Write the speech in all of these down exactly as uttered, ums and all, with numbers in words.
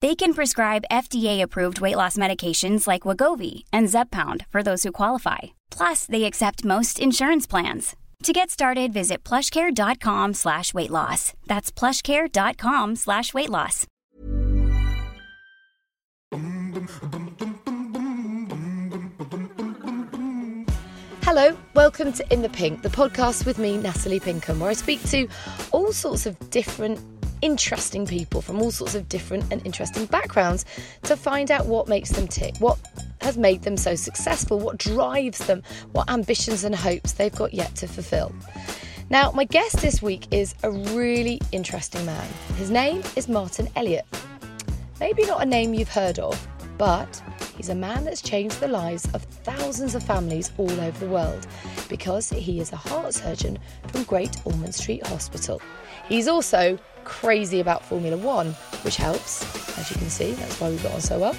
They can prescribe F D A-approved weight loss medications like Wegovy and Zepbound for those who qualify. Plus, they accept most insurance plans. To get started, visit plushcare.com slash weight loss. That's plushcare.com slash weight loss. Hello, welcome to In the Pink, the podcast with me, Natalie Pinkham, where I speak to all sorts of different interesting people from all sorts of different and interesting backgrounds to find out what makes them tick, what has made them so successful, what drives them, what ambitions and hopes they've got yet to fulfill. Now, my guest this week is a really interesting man. His name is Martin Elliott. Maybe not a name you've heard of, but he's a man that's changed the lives of thousands of families all over the world because he is a heart surgeon from Great Ormond Street Hospital. He's also crazy about Formula One, which helps, as you can see, that's why we got on so well.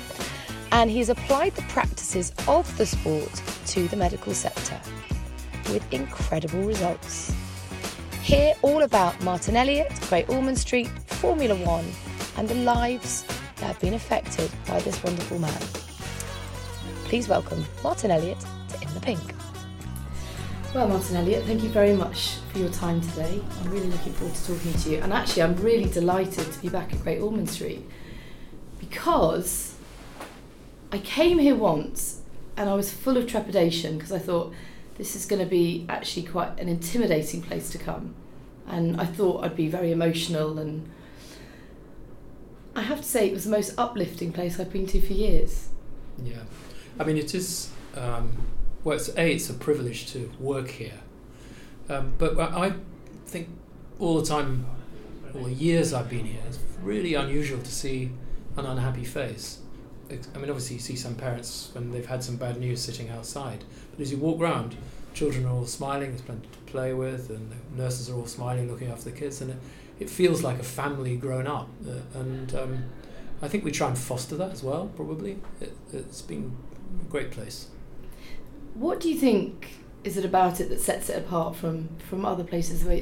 And he's applied the practices of the sport to the medical sector with incredible results. Hear all about Martin Elliott, Great Ormond Street, Formula One, and the lives that have been affected by this wonderful man. Please welcome Martin Elliott to In the Pink. Well, Martin Elliott, thank you very much for your time today. I'm really looking forward to talking to you. And actually, I'm really delighted to be back at Great Ormond Street because I came here once and I was full of trepidation because I thought this is going to be actually quite an intimidating place to come. And I thought I'd be very emotional, and I have to say it was the most uplifting place I've been to for years. Yeah. I mean, it is... Um Well, it's, A, it's a privilege to work here. Um, but I think all the time, all the years I've been here, it's really unusual to see an unhappy face. It's, I mean, obviously you see some parents when they've had some bad news sitting outside. But as you walk round, children are all smiling, there's plenty to play with, and the nurses are all smiling, looking after the kids. And it, it feels like a family grown up. Uh, and um, I think we try and foster that as well, probably. It, it's been a great place. What do you think is it about it that sets it apart from, from other places where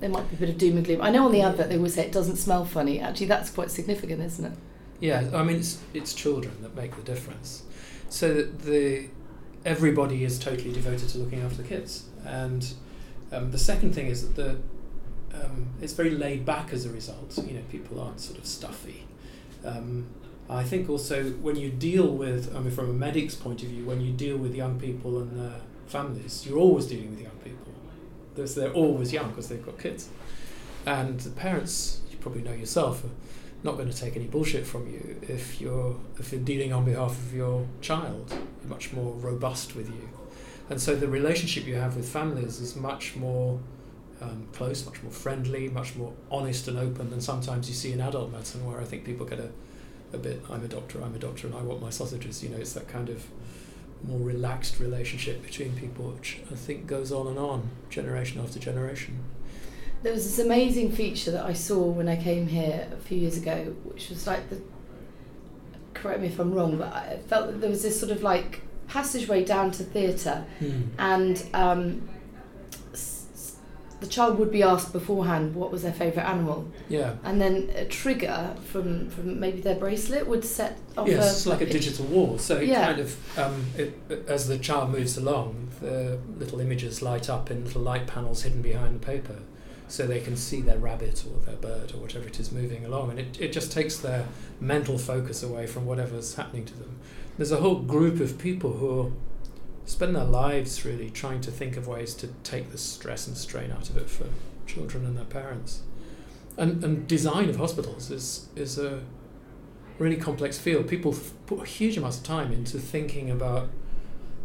there might be a bit of doom and gloom? I know on the advert they always say it doesn't smell funny. Actually, that's quite significant, isn't it? Yeah, I mean, it's it's children that make the difference. So that the everybody is totally devoted to looking after the kids. And um, the second thing is that the um, it's very laid back as a result. You know, people aren't sort of stuffy. Um, I think also when you deal with, I mean, from a medic's point of view, when you deal with young people and their families, you're always dealing with young people. Because they're always young because they've got kids. And the parents, you probably know yourself, are not going to take any bullshit from you if you're if you're dealing on behalf of your child. You're much more robust with you. And so the relationship you have with families is much more um, close, much more friendly, much more honest and open than sometimes you see in adult medicine, where I think people get a a bit, I'm a doctor, I'm a doctor, and I want my sausages. You know, it's that kind of more relaxed relationship between people, which I think goes on and on, generation after generation. There was this amazing feature that I saw when I came here a few years ago, which was like the, correct me if I'm wrong, but I felt that there was this sort of like passageway down to theatre, mm. and um, the child would be asked beforehand what was their favourite animal. Yeah. And then a trigger from, from maybe their bracelet would set off. Yes, a... Yes, it's like a digital wall. So it yeah. kind of, um, it, as the child moves along, the little images light up in little light panels hidden behind the paper. So they can see their rabbit or their bird or whatever it is moving along. And it, it just takes their mental focus away from whatever's happening to them. There's a whole group of people who spend their lives really trying to think of ways to take the stress and strain out of it for children and their parents. and, and design of hospitals is is a really complex field. People put huge amounts of time into thinking about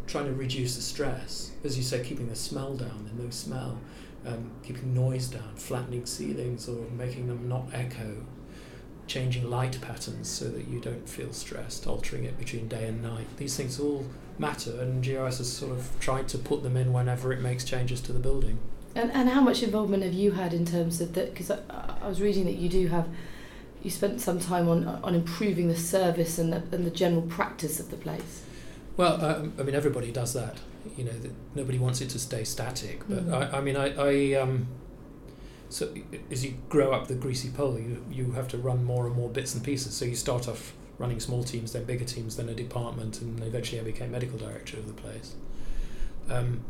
trying to reduce the stress, as you say, keeping the smell down, the no smell, um, keeping noise down, flattening ceilings or making them not echo, changing light patterns so that you don't feel stressed, altering it between day and night. These things all matter, and G R S has sort of tried to put them in whenever it makes changes to the building. And and how much involvement have you had in terms of that? Because I, I was reading that you do have, you spent some time on on improving the service and the, and the general practice of the place. Well, um, I mean, everybody does that. You know, the, nobody wants it to stay static. But mm. I, I mean, I, I um, so as you grow up the greasy pole, you you have to run more and more bits and pieces. So you start off running small teams, then bigger teams, then a department, and eventually I became medical director of the place. Um,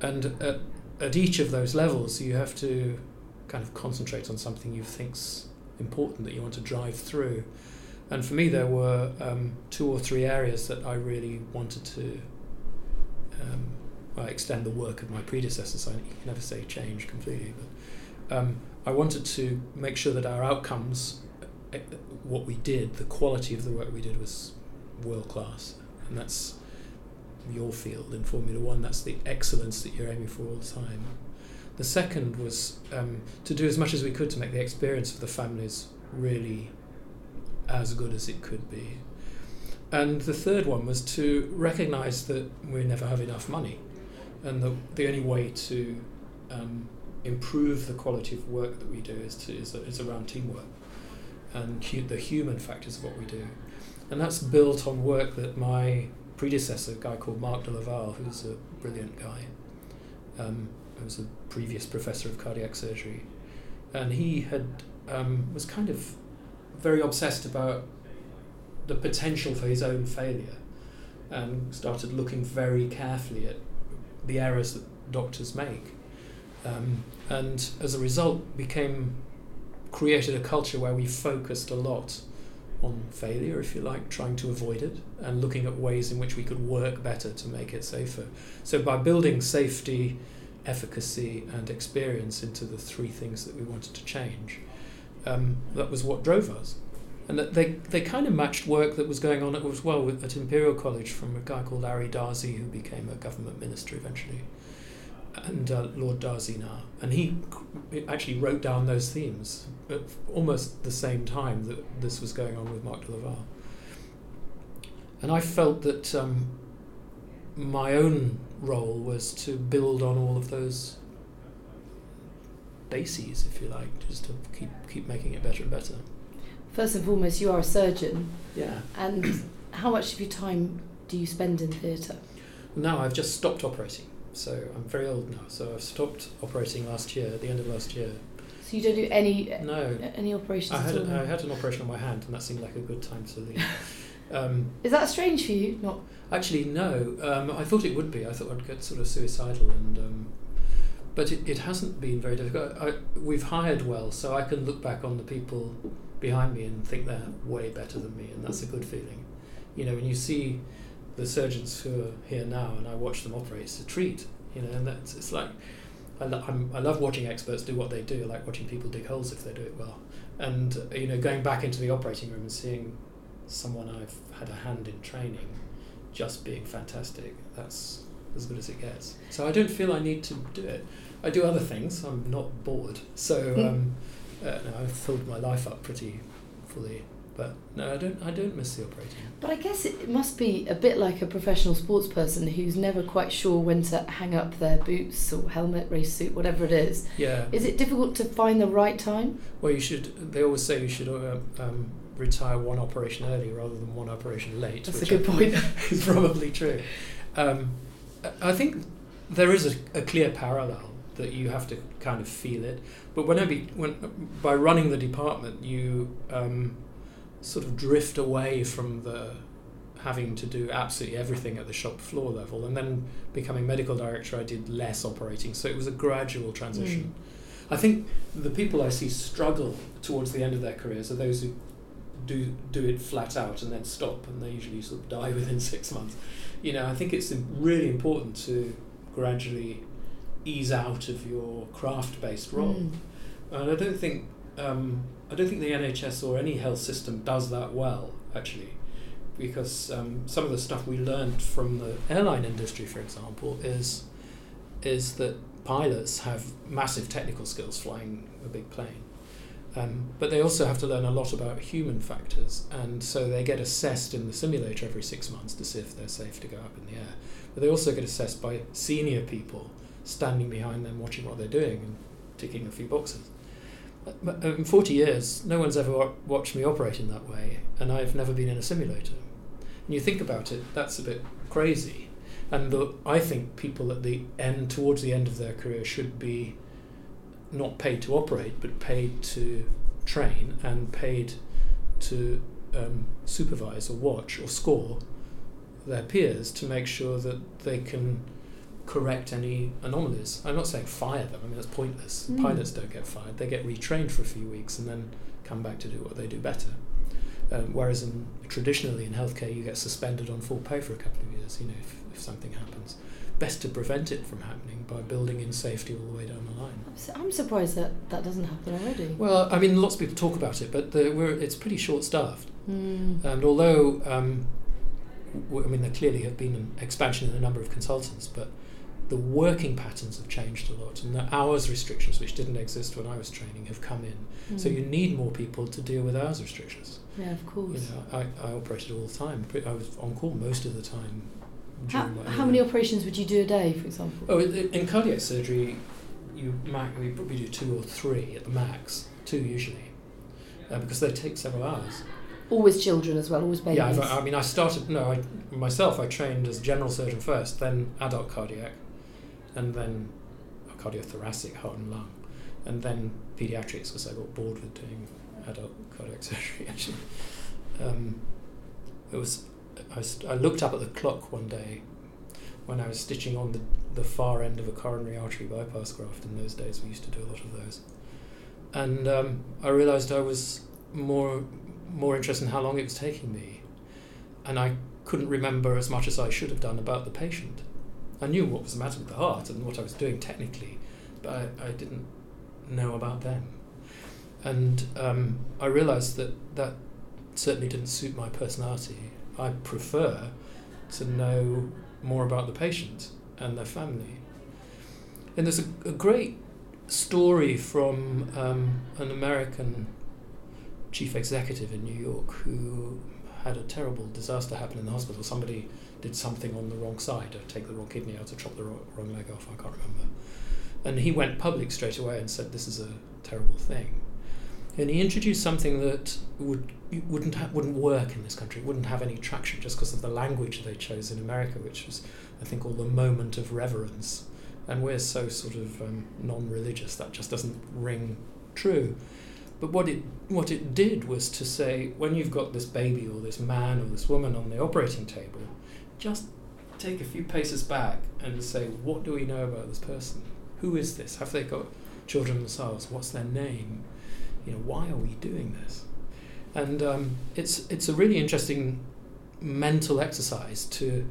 and at, at each of those levels, you have to kind of concentrate on something you think's important that you want to drive through. And for me, there were um, two or three areas that I really wanted to um, well, extend the work of my predecessors. I, you can never say change completely, but um, I wanted to make sure that our outcomes, what we did, the quality of the work we did was world class. And that's your field in Formula One, that's the excellence that you're aiming for all the time. The second was um, to do as much as we could to make the experience of the families really as good as it could be. And the third one was to recognise that we never have enough money, and the the only way to um, improve the quality of work that we do is to is, is around teamwork and the human factors of what we do. And that's built on work that my predecessor, a guy called Marc de Leval, who's a brilliant guy, um, who was a previous professor of cardiac surgery, and he had um, was kind of very obsessed about the potential for his own failure, and started looking very carefully at the errors that doctors make, um, and as a result became created a culture where we focused a lot on failure, if you like, trying to avoid it and looking at ways in which we could work better to make it safer. So by building safety, efficacy and experience into the three things that we wanted to change, Um, that was what drove us. And that they, they kind of matched work that was going on as well with, at Imperial College from a guy called Larry Darcy, who became a government minister eventually, and uh, Lord Darzi now. And he actually wrote down those themes at almost the same time that this was going on with Marc de Leval. And I felt that um, my own role was to build on all of those bases, if you like, just to keep keep making it better and better. First and foremost, you are a surgeon. Yeah. And how much of your time do you spend in theatre? Now I've just stopped operating. So I'm very old now. So I've stopped operating last year, at the end of last year. So you don't do any no any operations I had at all? A, I had an operation on my hand, and that seemed like a good time to leave. Um, Is that strange for you? Not actually, no. Um, I thought it would be. I thought I'd get sort of suicidal and. Um, But it, it hasn't been very difficult. I, we've hired well, so I can look back on the people behind me and think they're way better than me, and that's a good feeling. You know, when you see the surgeons who are here now and I watch them operate, it's a treat. You know, and that's it's like I, lo- I'm, I love watching experts do what they do. I like watching people dig holes if they do it well. And you know, going back into the operating room and seeing someone I've had a hand in training just being fantastic, that's as good as it gets. So I don't feel I need to do it. I do other things. I'm not bored, so um, uh, no, I've filled my life up pretty fully. But no, I don't. I don't miss the operating. But I guess it must be a bit like a professional sports person who's never quite sure when to hang up their boots or helmet, race suit, whatever it is. Yeah. Is it difficult to find the right time? Well, you should. They always say you should uh, um, retire one operation early rather than one operation late. That's which a good I point. It's probably true. Um, I think there is a, a clear parallel. That you have to kind of feel it, but when I be when by running the department, you um, sort of drift away from the having to do absolutely everything at the shop floor level, and then becoming medical director, I did less operating, so it was a gradual transition. Mm. I think the people I see struggle towards the end of their careers are those who do do it flat out and then stop, and they usually sort of die within six months. You know, I think it's really important to gradually ease out of your craft-based role. Mm. And I don't think um, I don't think the N H S or any health system does that well, actually, because um, some of the stuff we learned from the airline industry, for example, is is that pilots have massive technical skills flying a big plane. Um, but they also have to learn a lot about human factors, and so they get assessed in the simulator every six months to see if they're safe to go up in the air. But they also get assessed by senior people standing behind them, watching what they're doing and ticking a few boxes. But in forty years, no one's ever watched me operate in that way, and I've never been in a simulator. And you think about it, that's a bit crazy. And the, I think people at the end, towards the end of their career, should be not paid to operate, but paid to train and paid to um, supervise or watch or score their peers to make sure that they can correct any anomalies. I'm not saying fire them, I mean, that's pointless. Mm. Pilots don't get fired, they get retrained for a few weeks and then come back to do what they do better. Um, whereas in, traditionally in healthcare, you get suspended on full pay for a couple of years, you know, if, if something happens. Best to prevent it from happening by building in safety all the way down the line. I'm, su- I'm surprised that that doesn't happen already. Well, I mean, lots of people talk about it, but the, we're, it's pretty short-staffed. Mm. And although, um, w- I mean, there clearly have been an expansion in the number of consultants, but the working patterns have changed a lot, and the hours restrictions, which didn't exist when I was training, have come in. Mm. So you need more people to deal with hours restrictions. Yeah, of course. You know, I, I operated all the time. I was on call most of the time. How, how many operations would you do a day, for example? Oh, in cardiac surgery, you might, we probably do two or three at the max, two usually, uh, because they take several hours. Always children as well, always babies. Yeah, I've, I mean, I started, no, I, myself, I trained as general surgeon first, then adult cardiac, and then cardiothoracic, heart and lung, and then paediatrics, because I got bored with doing adult cardiac surgery, actually. Um, it was... I, st- I looked up at the clock one day when I was stitching on the, the far end of a coronary artery bypass graft. In those days, we used to do a lot of those. And um, I realised I was more more interested in how long it was taking me. And I couldn't remember as much as I should have done about the patient. I knew what was the matter with the heart and what I was doing technically, but I, I didn't know about them. And um, I realised that that certainly didn't suit my personality. I prefer to know more about the patient and their family. And there's a, a great story from um, an American chief executive in New York who had a terrible disaster happen in the hospital. Somebody did something on the wrong side, or take the wrong kidney out, or chop the wrong, wrong leg off, I can't remember. And he went public straight away and said, this is a terrible thing. And he introduced something that would wouldn't ha- wouldn't work in this country. It wouldn't have any traction just because of the language they chose in America, which was, I think, all the moment of reverence. And we're so sort of um, non-religious that just doesn't ring true. But what it what it did was to say, when you've got this baby or this man or this woman on the operating table, just take a few paces back and say, what do we know about this person? Who is this? Have they got children themselves? What's their name? You know, why are we doing this? And um, it's it's a really interesting mental exercise to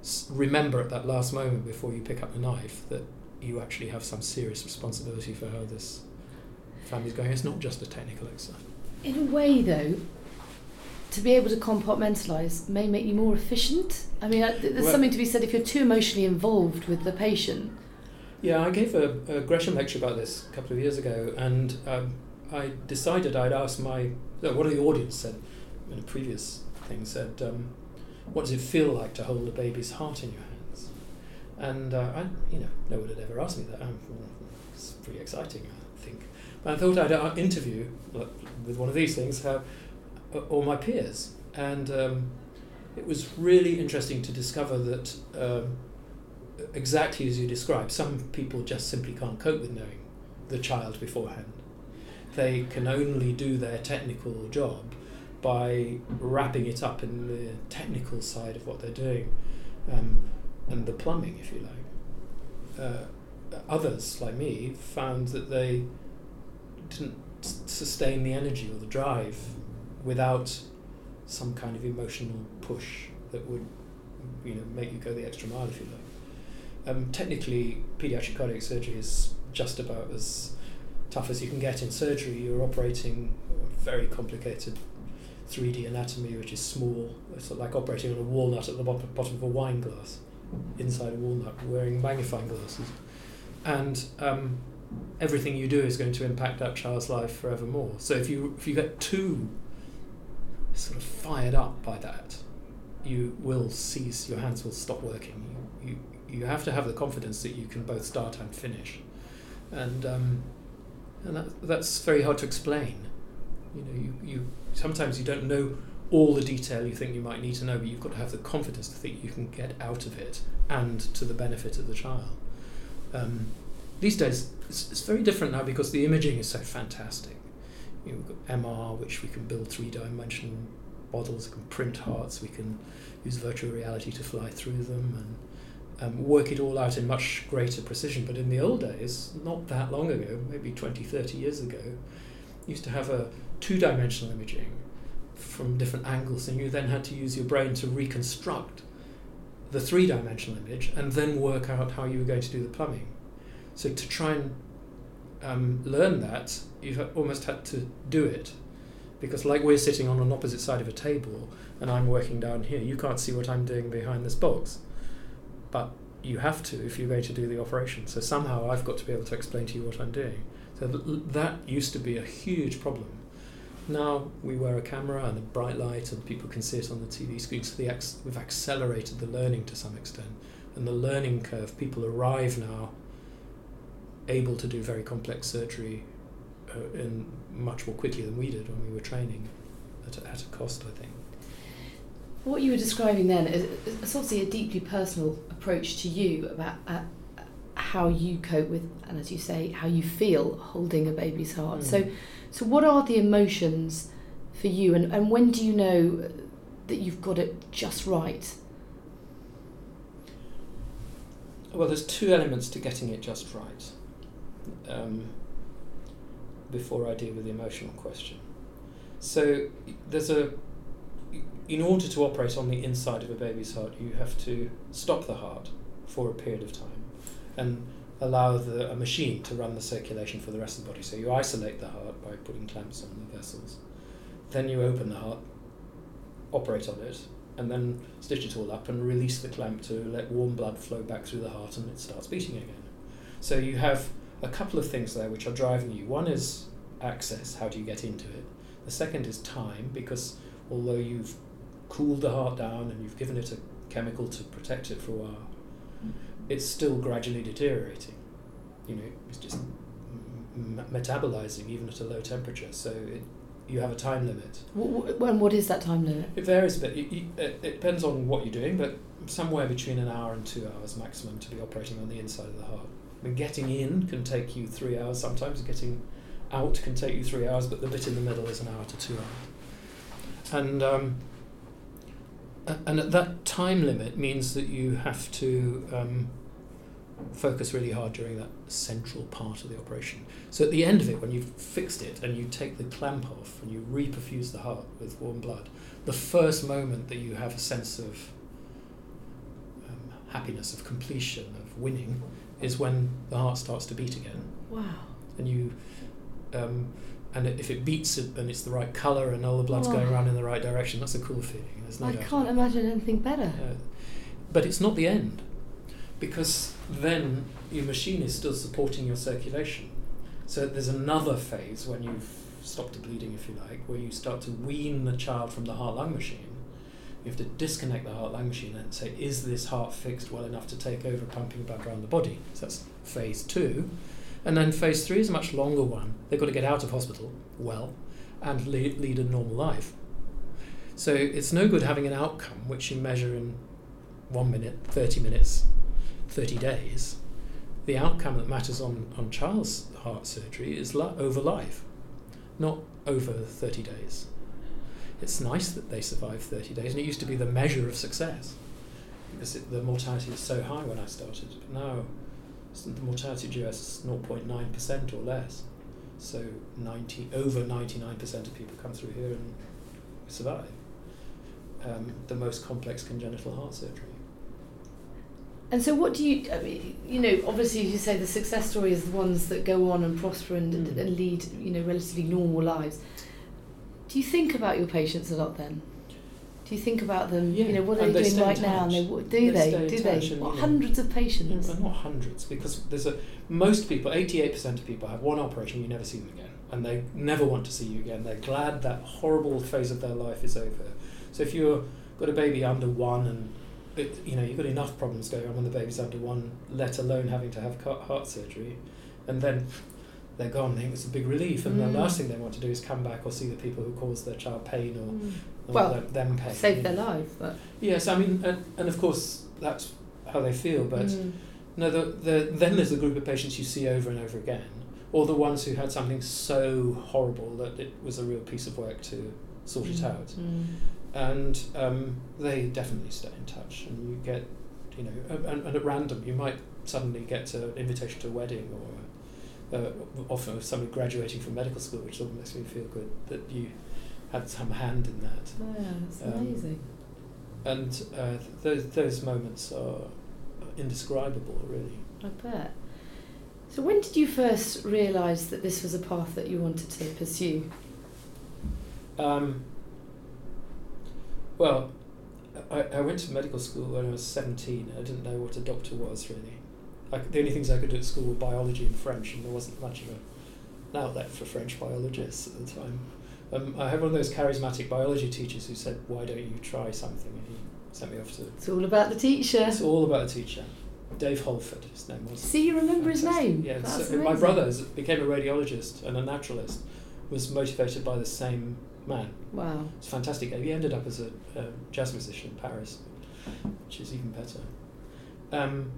s- remember at that last moment before you pick up the knife that you actually have some serious responsibility for how this family's going. It's not just a technical exercise. In a way, though, to be able to compartmentalise may make you more efficient. I mean, I, there's well, something to be said if you're too emotionally involved with the patient. Yeah, I gave a, a Gresham lecture about this a couple of years ago, and um, I decided I'd ask my... No, what the audience said in a previous thing said, um, what does it feel like to hold a baby's heart in your hands? And uh, I, you know, no one had ever asked me that. Um, it's pretty exciting, I think. But I thought I'd interview with one of these things how, uh, all my peers, and um, it was really interesting to discover that um, exactly as you described, some people just simply can't cope with knowing the child beforehand. They can only do their technical job by wrapping it up in the technical side of what they're doing, um, and the plumbing, if you like. Uh, others, like me, found that they didn't s- sustain the energy or the drive without some kind of emotional push that would, you know, make you go the extra mile, if you like. Um, technically, paediatric cardiac surgery is just about as tough as you can get in surgery. You're operating a very complicated three D anatomy, which is small. It's sort of like operating on a walnut at the bottom, bottom of a wine glass, inside a walnut, wearing magnifying glasses. And um, everything you do is going to impact that child's life forevermore. So if you if you get too sort of fired up by that, you will cease, your hands will stop working. You you, you have to have the confidence that you can both start and finish. And um, and that, that's very hard to explain. You know, you, you sometimes you don't know all the detail you think you might need to know, but you've got to have the confidence to think you can get out of it and to the benefit of the child. Um, these days, it's, it's very different now because the imaging is so fantastic. You know, we've got M R, which we can build three-dimensional models, we can print hearts, we can use virtual reality to fly through them and um, work it all out in much greater precision. But in the old days, not that long ago, maybe twenty, thirty years ago, used to have a two-dimensional imaging from different angles, and you then had to use your brain to reconstruct the three-dimensional image and then work out how you were going to do the plumbing. So to try and um, learn that, you've almost had to do it, because like we're sitting on an opposite side of a table and I'm working down here, you can't see what I'm doing behind this box, but you have to if you're going to do the operation. So somehow I've got to be able to explain to you what I'm doing. So that used to be a huge problem. Now we wear a camera and a bright light and people can see it on the T V screen, so the ex- we've accelerated the learning to some extent. And the learning curve, people arrive now able to do very complex surgery uh, in much more quickly than we did when we were training, at a, at a cost, I think. What you were describing then is, is obviously a deeply personal approach to you about uh, how you cope with, and as you say, how you feel holding a baby's heart. Mm. So so what are the emotions for you, and, and when do you know that you've got it just right? Well, there's two elements to getting it just right, um, before I deal with the emotional question. So there's a, in order to operate on the inside of a baby's heart, you have to stop the heart for a period of time and allow the, a machine to run the circulation for the rest of the body. So you isolate the heart by putting clamps on the vessels. Then you open the heart, operate on it, and then stitch it all up and release the clamp to let warm blood flow back through the heart and it starts beating again. So you have a couple of things there which are driving you. One is access, how do you get into it? The second is time, because although you've cooled the heart down and you've given it a chemical to protect it for a while, it's still gradually deteriorating. You know, it's just m- metabolizing even at a low temperature. So it, you have a time limit. When? What is that time limit? It varies a bit. You, you, it, it depends on what you're doing, but somewhere between an hour and two hours maximum to be operating on the inside of the heart. I mean, getting in can take you three hours. Sometimes getting out can take you three hours, but the bit in the middle is an hour to two hours. And um, and at that time limit means that you have to. Um, focus really hard during that central part of the operation. So at the end of it, when you've fixed it and you take the clamp off and you reperfuse the heart with warm blood, the first moment that you have a sense of um, happiness, of completion, of winning, is when the heart starts to beat again. Wow. And you, um, and if it beats it and it's the right colour and all the blood's oh. going around in the right direction, that's a cool feeling. There's no I doubt can't imagine anything better. Uh, but it's not the end, because then your machine is still supporting your circulation. So there's another phase when you've stopped the bleeding, if you like, where you start to wean the child from the heart-lung machine. You have to disconnect the heart-lung machine and say, is this heart fixed well enough to take over pumping blood around the body? So that's phase two. And then phase three is a much longer one. They've got to get out of hospital well and lead, lead a normal life. So it's no good having an outcome which you measure in one minute, thirty minutes, thirty days. The outcome that matters on, on child's heart surgery is li- over life, not over thirty days. It's nice that they survive thirty days, and it used to be the measure of success, because it, the mortality was so high when I started, but now the mortality in the U S is zero point nine percent or less, so ninety over ninety-nine percent of people come through here and survive um, the most complex congenital heart surgery. And so what do you, I mean, you know, obviously you say the success story is the ones that go on and prosper and, mm. and lead, you know, relatively normal lives. Do you think about your patients a lot then? Do you think about them, yeah. you know, what are and they, they doing right now? And they, what, do they, they do they? What, hundreds of patients? No, not hundreds, because there's a, most people, eighty-eight percent of people have one operation, you never see them again, and they never want to see you again. They're glad that horrible phase of their life is over. So if you've got a baby under one and, It, you know, you've got enough problems going on when the baby's under one, let alone having to have heart surgery, and then they're gone. I think it's a big relief, and mm. the last thing they want to do is come back or see the people who caused their child pain or, mm. or well, their, them pain. Save you know. Their life. But. Yes, I mean, and, and of course that's how they feel. But mm. no, the, the then there's the group of patients you see over and over again, or the ones who had something so horrible that it was a real piece of work to sort mm. it out. Mm. And um, they definitely stay in touch, and you get, you know, and, and at random you might suddenly get an invitation to a wedding, or uh, often somebody graduating from medical school, which sort of makes me feel good that you had some hand in that. Oh, yeah, that's um, amazing. And uh, those those moments are indescribable, really. I bet. So when did you first realise that this was a path that you wanted to pursue? Um. Well, I, I went to medical school when I was seventeen. I didn't know what a doctor was, really. I, the only things I could do at school were biology and French, and there wasn't much of a, an outlet for French biologists at the time. Um, I had one of those charismatic biology teachers who said, why don't you try something? And he sent me off to... It's all about the teacher. It's all about the teacher. Dave Holford, his name was. See, you remember fantastic. His name? Yeah, that's so, my brother became a radiologist and a naturalist, was motivated by the same... man. Wow. It's fantastic. He ended up as a, a jazz musician in Paris, which is even better. Um,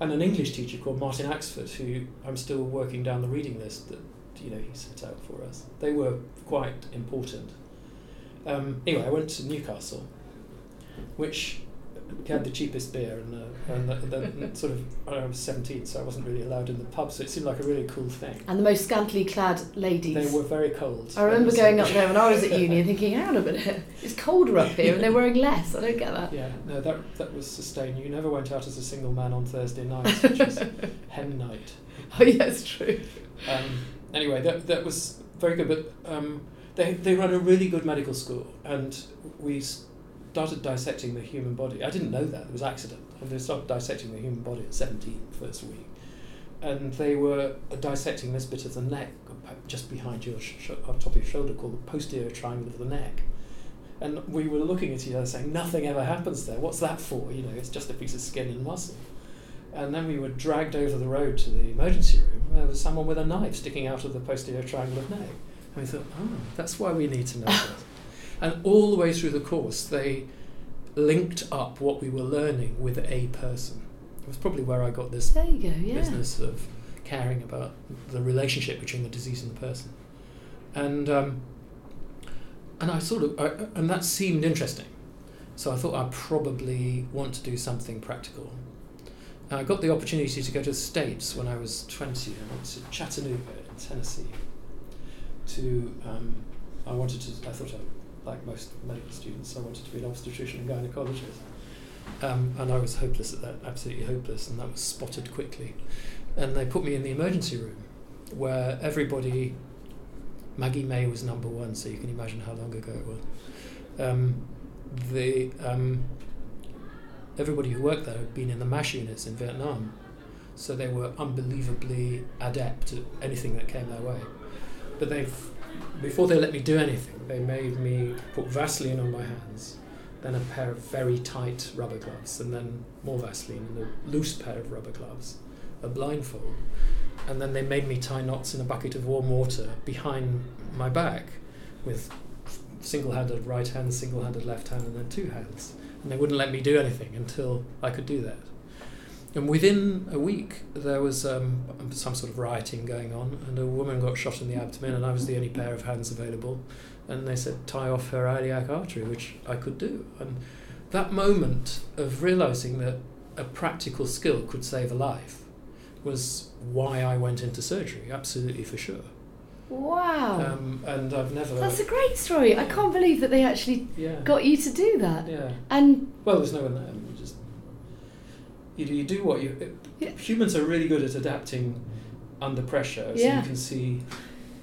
and an English teacher called Martin Axford, who I'm still working down the reading list that, you know, he set out for us. They were quite important. Um, anyway, I went to Newcastle, which had the cheapest beer, and, uh, and, the, the, and sort of, I was seventeen, so I wasn't really allowed in the pub, so it seemed like a really cool thing. And the most scantily clad ladies. They were very cold. I remember going so up there when I was at uni and thinking, hang on a minute, it's colder up here and they're wearing less, I don't get that. Yeah, no, that that was sustained. You never went out as a single man on Thursday nights, which is hen night. Oh yeah, it's true. Um, anyway, that that was very good, but um, they, they ran a really good medical school, and we... started dissecting the human body. I didn't know that. It was accident. And they started dissecting the human body at seventeen, first week. And they were dissecting this bit of the neck, just behind your sh- up top of your shoulder, called the posterior triangle of the neck. And we were looking at each other saying, nothing ever happens there. What's that for? You know, it's just a piece of skin and muscle. And then we were dragged over the road to the emergency room where there was someone with a knife sticking out of the posterior triangle of neck. And we thought, oh, that's why we need to know that. And all the way through the course, they linked up what we were learning with a person. It was probably where I got this there you go, yeah. business of caring about the relationship between the disease and the person. And um, and I sort of, I, and that seemed interesting. So I thought I probably want to do something practical. And I got the opportunity to go to the States when I was twenty. I went to Chattanooga, Tennessee. To um, I wanted to. I thought I. Like most medical students, I wanted to be an obstetrician and gynaecologist. Um, and I was hopeless at that, absolutely hopeless, and that was spotted quickly. And they put me in the emergency room, where everybody... Maggie May was number one, so you can imagine how long ago it was. Um, the, um, everybody who worked there had been in the MASH units in Vietnam, so they were unbelievably adept at anything that came their way. But they've... Before they let me do anything, they made me put Vaseline on my hands, then a pair of very tight rubber gloves, and then more Vaseline, and a loose pair of rubber gloves, a blindfold. And then they made me tie knots in a bucket of warm water behind my back with single-handed right hand, single-handed left hand, and then two hands. And they wouldn't let me do anything until I could do that. And within a week, there was um, some sort of rioting going on, and a woman got shot in the abdomen, and I was the only pair of hands available. And they said, tie off her iliac artery, which I could do. And that moment of realising that a practical skill could save a life was why I went into surgery, absolutely for sure. Wow. Um, and I've never... That's a great story. Yeah. I can't believe that they actually yeah. got you to do that. Yeah. And well, there's no one there. you do, you do what you... Yeah. Humans are really good at adapting under pressure. So yeah. you can see,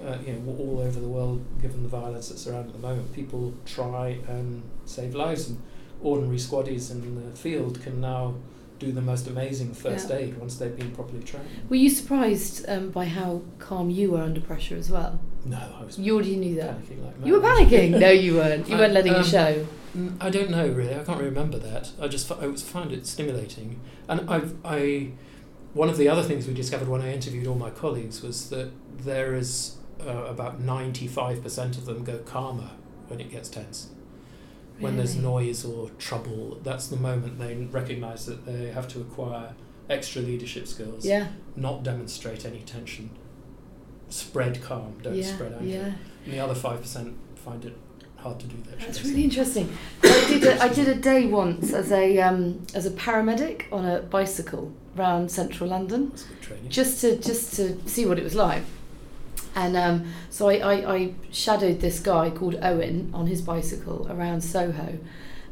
uh, you know, all over the world, given the violence that's around at the moment, people try and save lives. And ordinary squaddies in the field can now do the most amazing first yeah. aid once they've been properly trained. Were you surprised um, by how calm you were under pressure as well? No, I was. You already knew that. Like you were panicking. No, you weren't. You I, weren't letting um, it show. I don't know really. I can't remember that. I just I was found it stimulating, and I I one of the other things we discovered when I interviewed all my colleagues was that there is uh, about ninety-five percent of them go calmer when it gets tense. When there's noise or trouble, that's the moment they recognise that they have to acquire extra leadership skills, yeah. not demonstrate any tension, spread calm, don't yeah, spread anger. Yeah. And the other five percent find it hard to do that. That's really interesting. I did a, I did a day once as a um, as a paramedic on a bicycle round central London, that's good training. just to just to see what it was like. And um, so I, I, I shadowed this guy called Owen on his bicycle around Soho,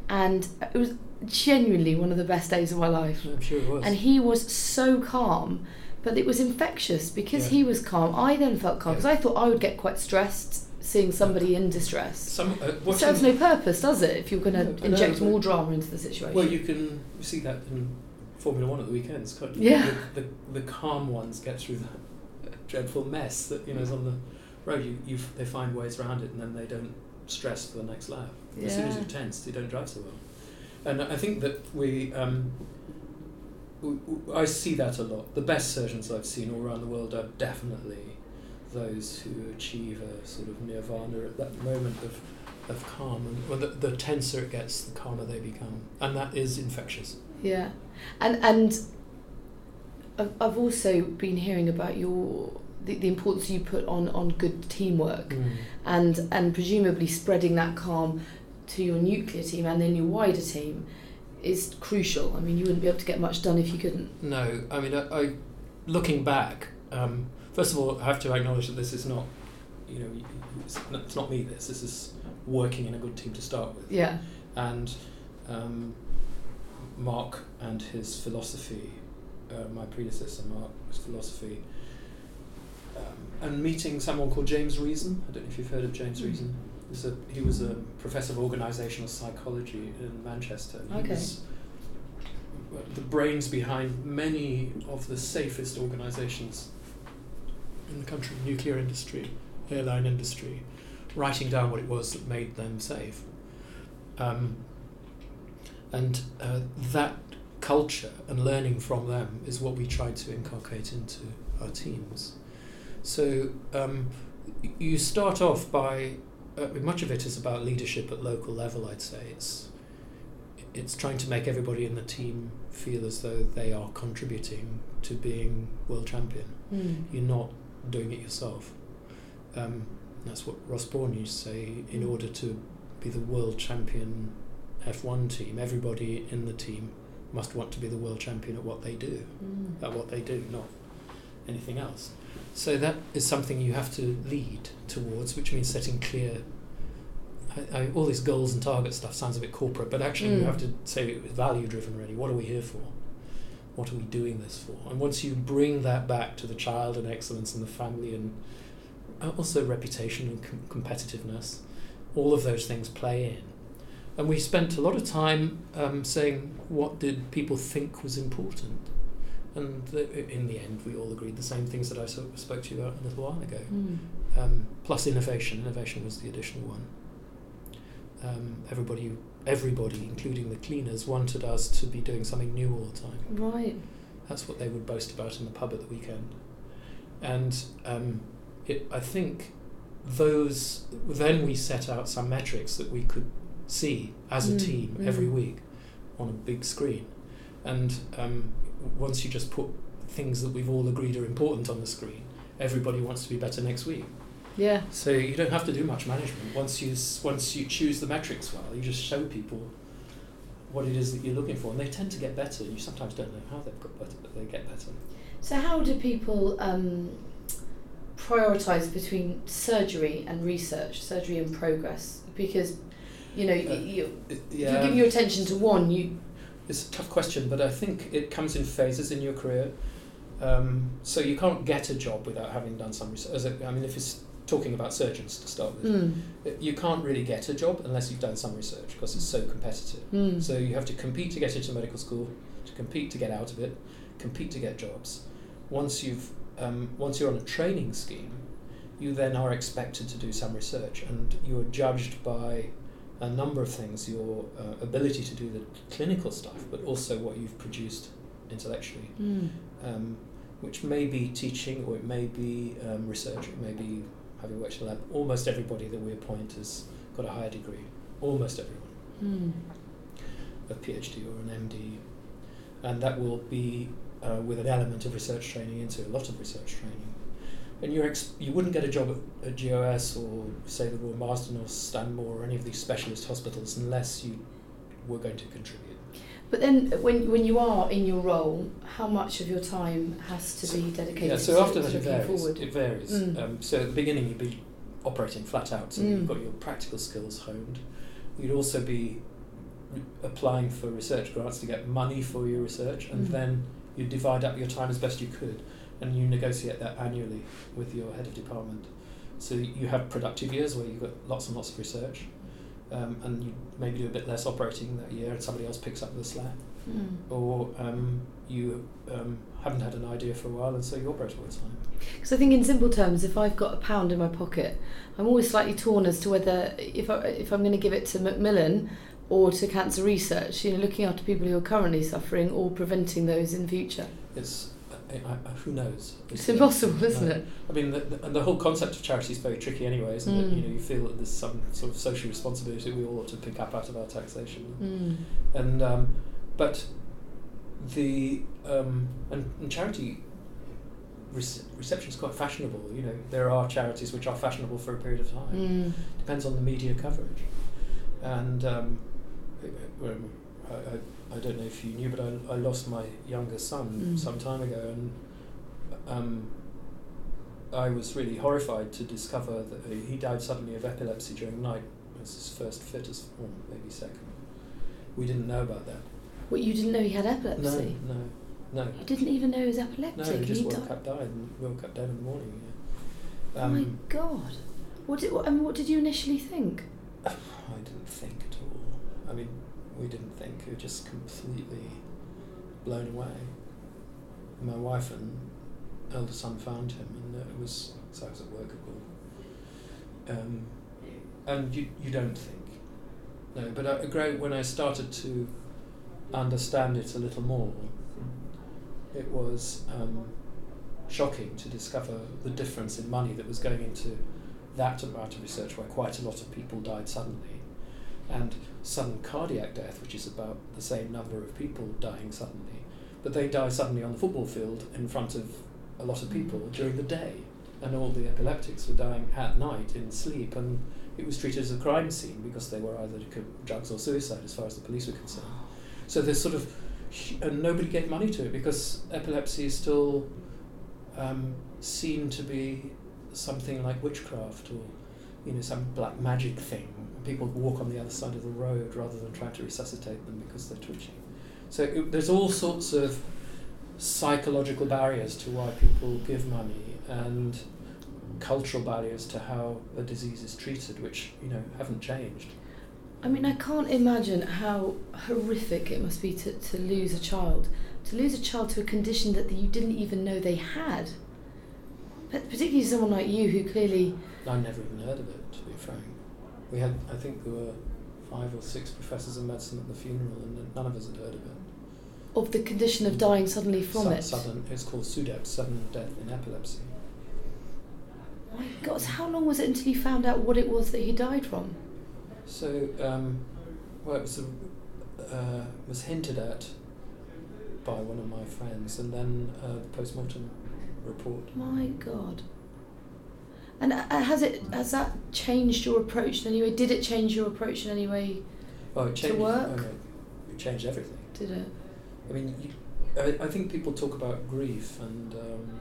and it was genuinely one of the best days of my life. I'm sure it was. And he was so calm, but it was infectious because yeah. he was calm. I then felt calm because yeah. I thought I would get quite stressed seeing somebody in distress. Some, uh, it serves no purpose, does it, if you're going to no, inject no, more drama into the situation? Well, you can see that in Formula One at the weekends, can't you? Yeah. The, the, the calm ones get through that dreadful mess that you know is on the road. You, you they find ways around it, and then they don't stress for the next lap. Yeah. As soon as you're tense, you don't drive so well. And I think that we, um, we, I see that a lot. The best surgeons I've seen all around the world are definitely those who achieve a sort of nirvana at that moment of of calm. And well, the, the tenser it gets, the calmer they become, and that is infectious. Yeah, and and. I've also been hearing about your the, the importance you put on, on good teamwork mm. and and presumably spreading that calm to your nuclear team and then your wider team is crucial. I mean, you wouldn't be able to get much done if you couldn't. No, I mean, I, I looking back, um, first of all, I have to acknowledge that this is not, you know, it's, it's not me. This this is working in a good team to start with. Yeah, and um, Mark and his philosophy. Uh, my predecessor Mark's philosophy, um, and meeting someone called James Reason. I don't know if you've heard of James mm-hmm. Reason. He was, a, he was a professor of organisational psychology in Manchester. He okay. was the brains behind many of the safest organisations in the country: nuclear industry, airline industry. Writing down what it was that made them safe, um, and uh, that. Culture and learning from them is what we try to inculcate into our teams. So um, you start off by uh, much of it is about leadership at local level. I'd say it's it's trying to make everybody in the team feel as though they are contributing to being world champion. Mm. You're not doing it yourself. Um, that's what Ross Brawn used to say. In order to be the world champion F one team, everybody in the team must want to be the world champion at what they do, mm. at what they do, not anything else. So that is something you have to lead towards, which means setting clear... I, I, all this goals and target stuff sounds a bit corporate, but actually mm. you have to say it was value-driven, really. What are we here for? What are we doing this for? And once you bring that back to the child and excellence and the family and also reputation and com- competitiveness, all of those things play in. And we spent a lot of time um, saying what did people think was important, and the, in the end, we all agreed the same things that I sort of spoke to you about a little while ago. Mm. Um, plus innovation. Innovation was the additional one. Um, everybody, everybody, including the cleaners, wanted us to be doing something new all the time. Right. That's what they would boast about in the pub at the weekend, and um, it, I think those. Then we set out some metrics that we could. See as a mm, team mm. every week on a big screen, and um, once you just put things that we've all agreed are important on the screen, everybody wants to be better next week. Yeah. So you don't have to do much management once you once you choose the metrics well. You just show people what it is that you're looking for, and they tend to get better. You sometimes don't know how they've got better, but they get better. So how do people um, prioritise between surgery and research, surgery and progress? Because You know, uh, you, you, yeah. if you give your attention to one, you It's a tough question, but I think it comes in phases in your career. Um, so you can't get a job without having done some research. As a, I mean, if it's talking about surgeons to start with, mm. you can't really get a job unless you've done some research because it's so competitive. Mm. So you have to compete to get into medical school, to compete to get out of it, compete to get jobs. Once you've um, once you're on a training scheme, you then are expected to do some research, and you are judged by a number of things: your uh, ability to do the clinical stuff, but also what you've produced intellectually, mm. um, which may be teaching, or it may be um, research, it may be having worked in a lab. Almost everybody that we appoint has got a higher degree, almost everyone, mm. a PhD or an M D, and that will be uh, with an element of research training into a lot of research training. And you ex- you wouldn't get a job at, at G O S or, say, the Royal Marsden or Stanmore or any of these specialist hospitals unless you were going to contribute. But then when when you are in your role, how much of your time has to so, be dedicated yeah, so to after that it varies, forward? It varies. Mm. Um, so at the beginning you'd be operating flat out, so mm. you've got your practical skills honed. You'd also be re- applying for research grants to get money for your research, and mm. then you divide up your time as best you could. And you negotiate that annually with your head of department. So you have productive years where you've got lots and lots of research, um, and you maybe do a bit less operating that year and somebody else picks up the slack. Mm. Or um, you um, haven't had an idea for a while and so you operate all the time. Because I think in simple terms, if I've got a pound in my pocket, I'm always slightly torn as to whether, if, I, if I'm going to give it to Macmillan or to cancer research, you know, looking after people who are currently suffering or preventing those in future. It's I, I, who knows? It's, it's impossible, uh, isn't it? I mean, the, the, the whole concept of charity is very tricky anyway, isn't mm. it? You know, you feel that there's some sort of social responsibility we all ought to pick up out of our taxation. Mm. And um, but the um, and, and charity re- reception is quite fashionable. You know, there are charities which are fashionable for a period of time. Mm. Depends on the media coverage. And um, I. I, I I don't know if you knew, but I, I lost my younger son mm. some time ago, and um, I was really horrified to discover that he died suddenly of epilepsy during the night. It was his first fit, as well, maybe second. We didn't know about that. What, you didn't know he had epilepsy? No, no, no. You didn't even know he was epileptic? No, he just he woke di- up died and woke up dead in the morning. Yeah. Um, oh my God. What did, what, I mean, what did you initially think? I didn't think at all. I mean... We didn't think, we were just completely blown away. My wife and elder son found him, and it was, so I was at work at all. Um, and you you don't think. No, but I, great, when I started to understand it a little more, it was um, shocking to discover the difference in money that was going into that amount of research where quite a lot of people died suddenly. And sudden cardiac death, which is about the same number of people dying suddenly, but they die suddenly on the football field in front of a lot of people during the day, and all the epileptics were dying at night in sleep, and it was treated as a crime scene because they were either drugs or suicide as far as the police were concerned. So there's sort of, and nobody gave money to it because epilepsy is still um, seen to be something like witchcraft or, you know, some black magic thing. People walk on the other side of the road rather than trying to resuscitate them because they're twitching. So it, there's all sorts of psychological barriers to why people give money and cultural barriers to how a disease is treated, which, you know, haven't changed. I mean, I can't imagine how horrific it must be to, to lose a child. To lose a child to a condition that you didn't even know they had. But particularly someone like you who clearly... I never even heard of it, to be frank. We had, I think there were five or six professors of medicine at the funeral, and none of us had heard of it. Of the condition of dying suddenly from Su- it? Sudden, it's called SUDEP, sudden death in epilepsy. My God, so how long was it until you found out what it was that he died from? So, um, well, it was, a, uh, was hinted at by one of my friends, and then uh, the post-mortem report. My God. And has it has that changed your approach in any way? Did it change your approach in any way oh, it changed, to work? Oh, it changed everything. Did it? I mean, you, I, I think people talk about grief, and um,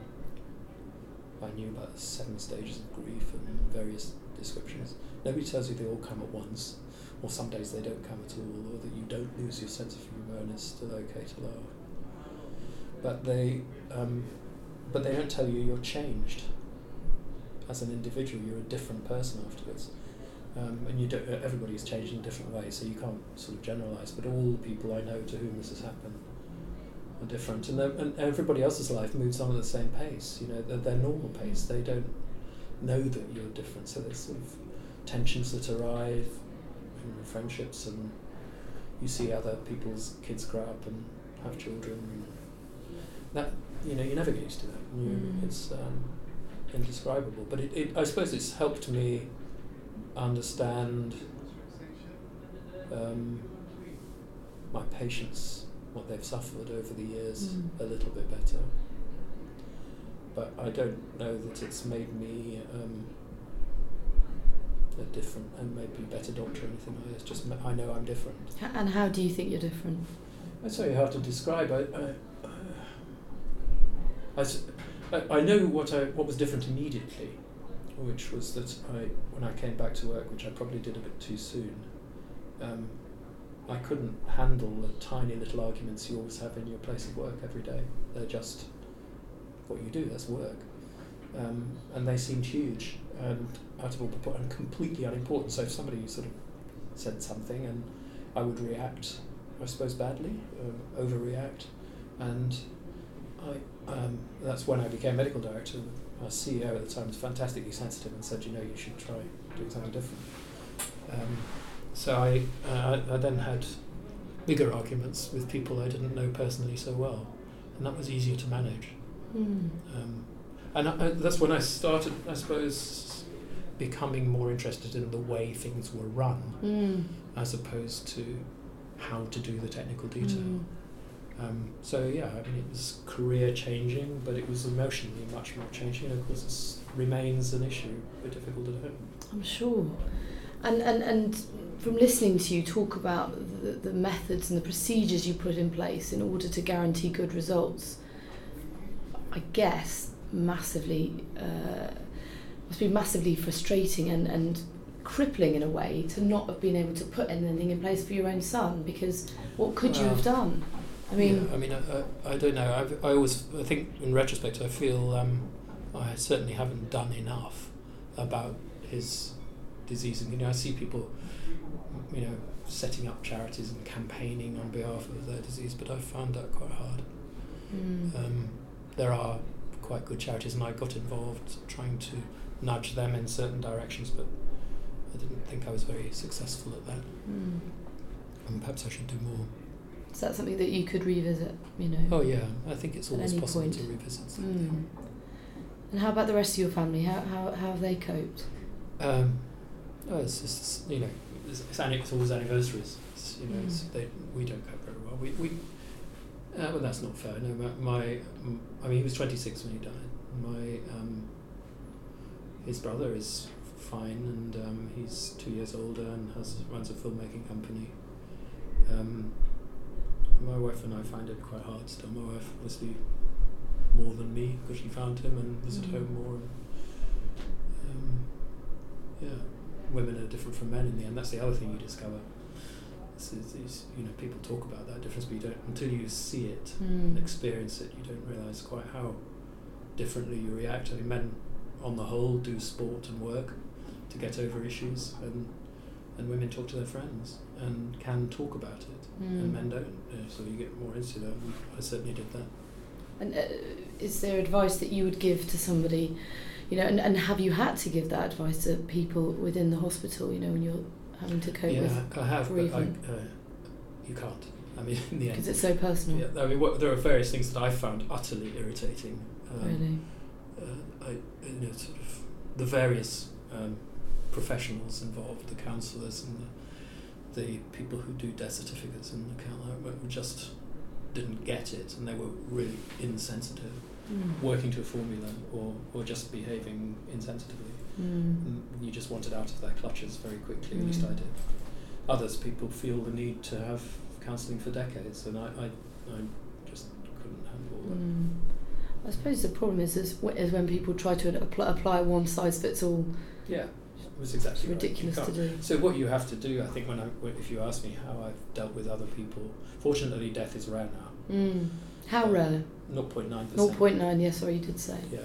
I knew about seven stages of grief and various descriptions. Nobody tells you they all come at once, or some days they don't come at all, or that you don't lose your sense of humour and it's still okay to laugh. But they, um, but they don't tell you you're changed as an individual. You're a different person afterwards, um, and you don't. Everybody's changed in a different way, so you can't sort of generalise. But all the people I know to whom this has happened are different, and and everybody else's life moves on at the same pace. You know, their, their normal pace. They don't know that you're different, so there's sort of tensions that arise in friendships, and you see other people's kids grow up and have children. And that, you know, you never get used to that. You, mm. It's um, indescribable. But it, it, I suppose it's helped me understand um, my patients, what they've suffered over the years, mm. a little bit better. But I don't know that it's made me um, a different, and made me a better doctor or anything like that. It's just, I know I'm different. And how do you think you're different? It's very hard to describe. I. I I, I know what I what was different immediately, which was that I when I came back to work, which I probably did a bit too soon, um, I couldn't handle the tiny little arguments you always have in your place of work every day. They're just what you do, that's work. Um, and they seemed huge and out of all proportion and completely unimportant. So if somebody sort of said something and I would react, I suppose badly, uh, overreact, and I... Um, that's when I became medical director. Our C E O at the time was fantastically sensitive and said, you know, you should try doing something different. Um, so I, uh, I then had bigger arguments with people I didn't know personally so well, and that was easier to manage. Mm. Um, and I, I, that's when I started, I suppose, becoming more interested in the way things were run, mm. as opposed to how to do the technical detail. Mm. Um, so yeah, I mean, it was career changing, but it was emotionally much more changing. Of course, it remains an issue, but difficult at home. I'm sure. And and, and from listening to you talk about the, the methods and the procedures you put in place in order to guarantee good results, I guess massively uh, must be massively frustrating and, and crippling in a way to not have been able to put anything in place for your own son, because what could well, you have done? I mean, yeah, I mean, I, I, I don't know. I've, I always, I think, in retrospect, I feel um, I certainly haven't done enough about his disease. And you know, I see people, you know, setting up charities and campaigning on behalf of their disease, but I found that quite hard. Mm. Um, there are quite good charities, and I got involved trying to nudge them in certain directions, but I didn't think I was very successful at that. Mm. And perhaps I should do more. Is that something that you could revisit, you know? Oh yeah, I think it's always possible point. to revisit something. Mm. And how about the rest of your family? How how, how have they coped? Um, oh, it's just, you know, it's, it's, it's always anniversaries. It's, you know, mm. it's, they, we don't cope very well. We we, uh, well, that's not fair. No, my, my, I mean, he was twenty-six when he died. My, um, his brother is fine, and um, he's two years older and has runs a filmmaking company. Um. My wife and I find it quite hard still. My wife, obviously, more than me, because she found him and was mm-hmm. at home more. And, um, yeah, women are different from men in the end. That's the other thing you discover. It's, it's, it's, you know, people talk about that difference, but you don't, until you see it mm. and experience it, you don't realise quite how differently you react. I mean, men, on the whole, do sport and work to get over issues, and and women talk to their friends and can talk about it. Mm. And men don't, so you get more into that. I certainly did that. And uh, is there advice that you would give to somebody, you know, and, and have you had to give that advice to people within the hospital, you know, when you're having to cope yeah, with grieving? Yeah, I have, grieving? but I, uh, you can't, I mean, in the end. Because it's so personal. Yeah, I mean, what, there are various things that I found utterly irritating. Um, really? Uh, I, you know, sort of the various um, professionals involved, the counsellors and the the people who do death certificates in the council just didn't get it, and they were really insensitive, mm. working to a formula or, or just behaving insensitively. Mm. You just wanted out of their clutches very quickly, mm. at least I did. Others, people feel the need to have counselling for decades, and I, I, I just couldn't handle that. Mm. I suppose the problem is, is, is when people try to apply, apply one size fits all. Yeah. was exactly right. Ridiculous to do. So what you have to do, I think, when I, if you ask me how I've dealt with other people, fortunately death is rare now. Mm. How um, rare? zero point nine percent zero point nine, yeah, sorry, you did say. Yeah.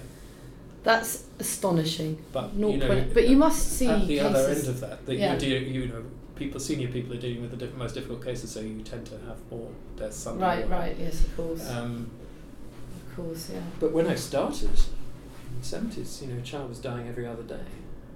That's astonishing. But you, know, point, but you must see at the cases. Other end of that, that yeah. you, you know, people, senior people are dealing with the diff- most difficult cases, so you tend to have more deaths. Sunday right, right, right, yes, of course. Um, of course, yeah. But when I started, seventies, you know, a child was dying every other day,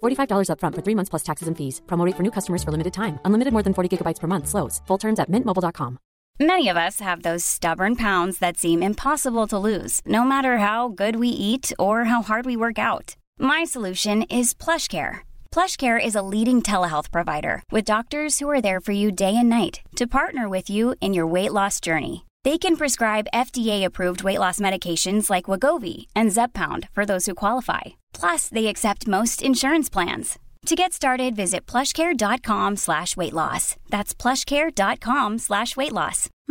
forty-five dollars up front for three months plus taxes and fees. Promo rate for new customers for limited time. Unlimited more than forty gigabytes per month slows. Full terms at mint mobile dot com. Many of us have those stubborn pounds that seem impossible to lose, no matter how good we eat or how hard we work out. My solution is PlushCare. PlushCare is a leading telehealth provider with doctors who are there for you day and night to partner with you in your weight loss journey. They can prescribe F D A-approved weight loss medications like Wegovy and Zepbound for those who qualify. Plus, they accept most insurance plans. To get started, visit plushcare.com slash weight loss. That's plushcare.com slash weight loss.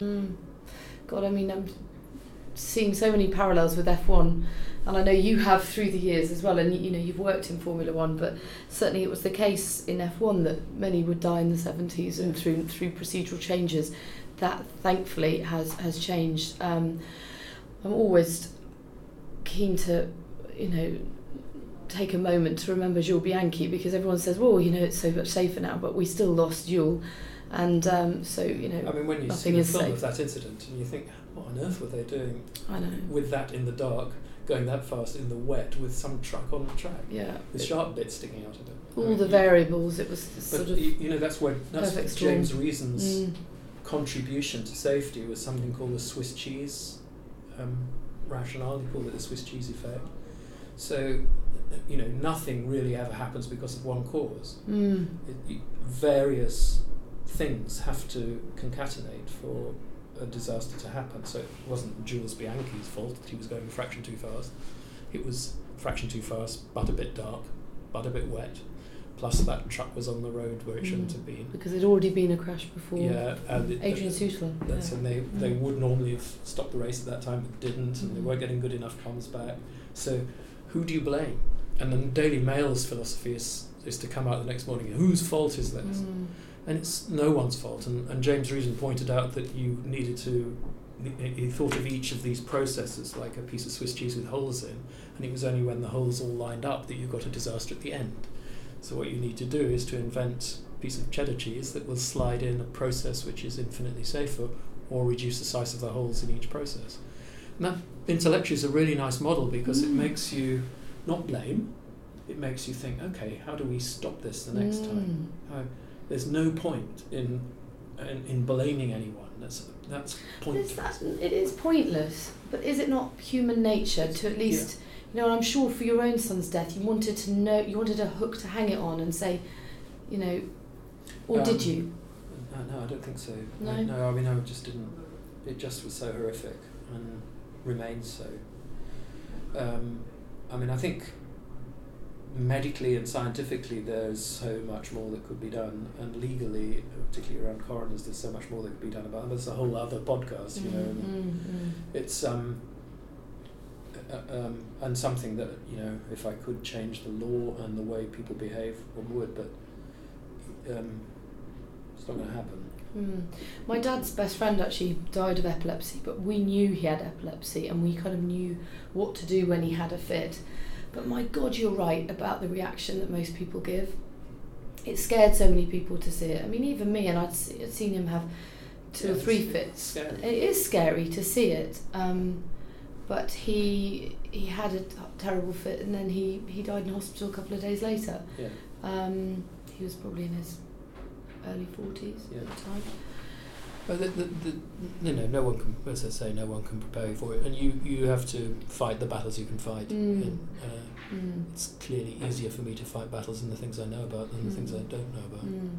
Mm. God, I mean, I'm seeing so many parallels with F one, and I know you have through the years as well, and you know, you've worked in Formula One, but certainly it was the case in F one that many would die in the seventies, and through through procedural changes that thankfully has has changed. um, I'm always keen to, you know, take a moment to remember Jules Bianchi, because everyone says, well, you know, it's so much safer now, but we still lost Jules. And um, so, you know, I mean, when you see the film safe. Of that incident, and you think, what on earth were they doing? I know. With that in the dark, going that fast in the wet, with some truck on the track. Yeah. With sharp bits sticking out of it. All I mean, the variables, know. It was sort but, of... you know, that's where that's perfect James storm. Reason's mm. contribution to safety was something called the Swiss cheese um, rationale. They called it the Swiss cheese effect. So, you know, nothing really ever happens because of one cause. Mm. It, various... things have to concatenate for a disaster to happen. So it wasn't Jules Bianchi's fault that he was going a fraction too fast. It was fraction too fast, but a bit dark, but a bit wet, plus that truck was on the road where it mm. shouldn't have been. Because there'd already been a crash before. Yeah, and it, Adrian Sutil. That's yeah. And they, mm. they would normally have stopped the race at that time, but didn't, and mm. they weren't getting good enough comms back. So who do you blame? And then Daily Mail's philosophy is, is to come out the next morning, whose fault is this? Mm. And it's no one's fault, and, and James Reason pointed out that you needed to, he thought of each of these processes like a piece of Swiss cheese with holes in, and it was only when the holes all lined up that you got a disaster at the end. So what you need to do is to invent a piece of cheddar cheese that will slide in a process which is infinitely safer, or reduce the size of the holes in each process. And that intellectually is a really nice model, because mm. it makes you not blame, it makes you think, okay, how do we stop this the next mm. time? How, There's no point in in, in blaming anyone. That's that's pointless. That, it is pointless. But is it not human nature to at least, yeah. you know? And I'm sure for your own son's death, you wanted to know, you wanted a hook to hang it on and say, you know, or um, did you? Uh, no, I don't think so. No, I, no. I mean, I just didn't. It just was so horrific and remains so. Um, I mean, I think. Medically and scientifically, there's so much more that could be done, and legally, particularly around coroners, there's so much more that could be done about them. That's a whole other podcast, you know. Mm-hmm. It's um, uh, um, and something that, you know, if I could change the law and the way people behave, one would, but um, it's not going to happen. Mm. My dad's best friend actually died of epilepsy, but we knew he had epilepsy, and we kind of knew what to do when he had a fit. But my God, you're right about the reaction that most people give. It scared so many people to see it. I mean, even me, and I'd, see, I'd seen him have two yeah, or three fits. It is scary to see it. Um, but he he had a terrible fit, and then he, he died in hospital a couple of days later. Yeah. Um, he was probably in his early forties yeah. at the time. Well, the, the, the, you know, no one can, as I say, no one can prepare for it, and you, you have to fight the battles you can fight. Mm. And, uh, mm. It's clearly easier for me to fight battles in the things I know about than mm. the things I don't know about. Mm.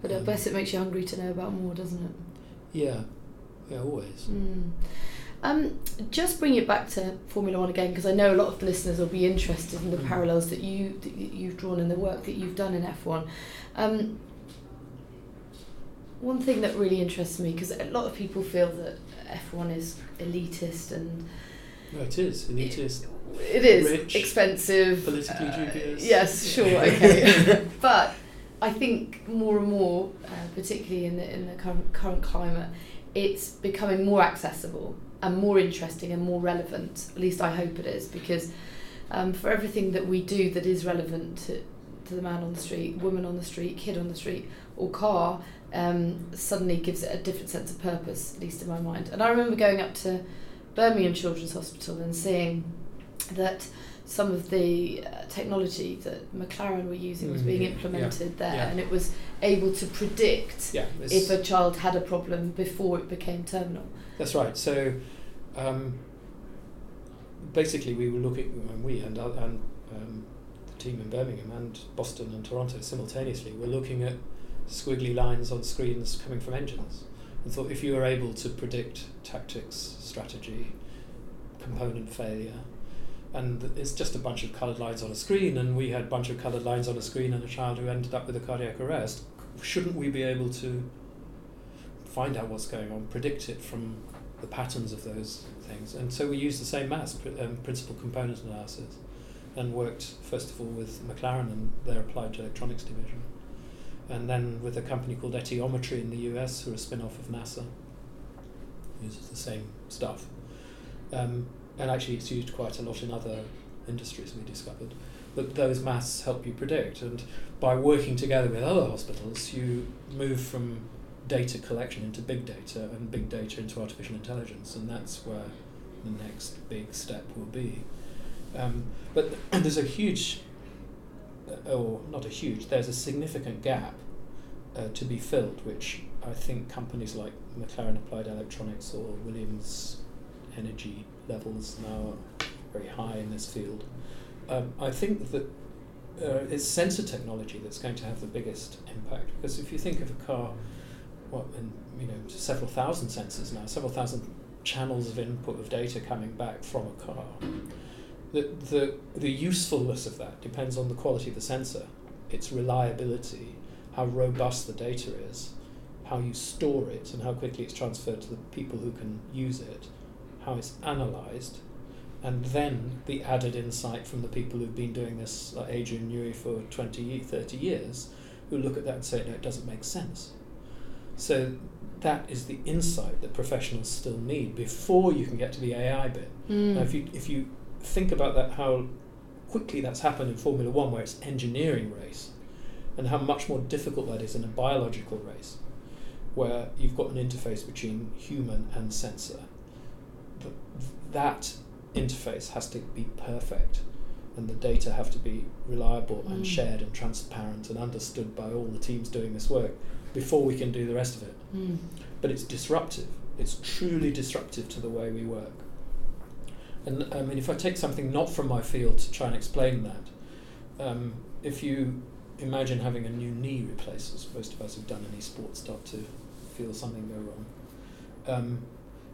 But um, I guess it makes you hungry to know about more, doesn't it? Yeah, yeah, always. Mm. Um, just bring it back to Formula One again, because I know a lot of the listeners will be interested in the mm. parallels that you that you've drawn and the work that you've done in F one. Um, One thing that really interests me, because a lot of people feel that F one is elitist and... No, it is. Elitist. It, it is. Rich, expensive. Politically uh, dubious. Yes, sure, okay. But I think more and more, uh, particularly in the, in the current, current climate, it's becoming more accessible and more interesting and more relevant. At least I hope it is, because um, for everything that we do that is relevant to, to the man on the street, woman on the street, kid on the street, or car... Um, suddenly gives it a different sense of purpose, at least in my mind. And I remember going up to Birmingham Children's Hospital and seeing that some of the uh, technology that McLaren were using mm-hmm. was being implemented yeah. there, yeah. and it was able to predict yeah, if a child had a problem before it became terminal. That's right. So um, basically we were looking, and we and, and um, the team in Birmingham and Boston and Toronto simultaneously were looking at squiggly lines on screens coming from engines, and thought if you were able to predict tactics, strategy, component failure, and it's just a bunch of coloured lines on a screen, and we had a bunch of coloured lines on a screen and a child who ended up with a cardiac arrest, shouldn't we be able to find out what's going on, predict it from the patterns of those things? And so we used the same mass, um, principal component analysis, and worked first of all with McLaren and their applied electronics division, and then with a company called Etiometry in the U S, who are a spin-off of NASA, uses the same stuff. Um, and actually it's used quite a lot in other industries, we discovered. But those maths help you predict, and by working together with other hospitals, you move from data collection into big data, and big data into artificial intelligence, and that's where the next big step will be. Um, but there's a huge... or not a huge, there's a significant gap uh, to be filled, which I think companies like McLaren Applied Electronics or Williams energy levels now are very high in this field. Um, I think that uh, it's sensor technology that's going to have the biggest impact, because if you think of a car, what, and, you know, several thousand sensors now, several thousand channels of input of data coming back from a car, The, the the usefulness of that depends on the quality of the sensor, its reliability, how robust the data is, how you store it and how quickly it's transferred to the people who can use it, how it's analysed, and then the added insight from the people who've been doing this, like Adrian Newey, for twenty, thirty years, who look at that and say, no, it doesn't make sense. So that is the insight that professionals still need before you can get to the A I bit. Mm. Now, if you if you... think about that, how quickly that's happened in Formula One, where it's engineering race, and how much more difficult that is in a biological race, where you've got an interface between human and sensor. But that interface has to be perfect, and the data have to be reliable and mm. shared and transparent and understood by all the teams doing this work before we can do the rest of it. Mm. But it's disruptive. It's truly disruptive to the way we work. And I mean, if I take something not from my field to try and explain that, um, if you imagine having a new knee replaced, as most of us who've done any sport start to feel something go wrong, um,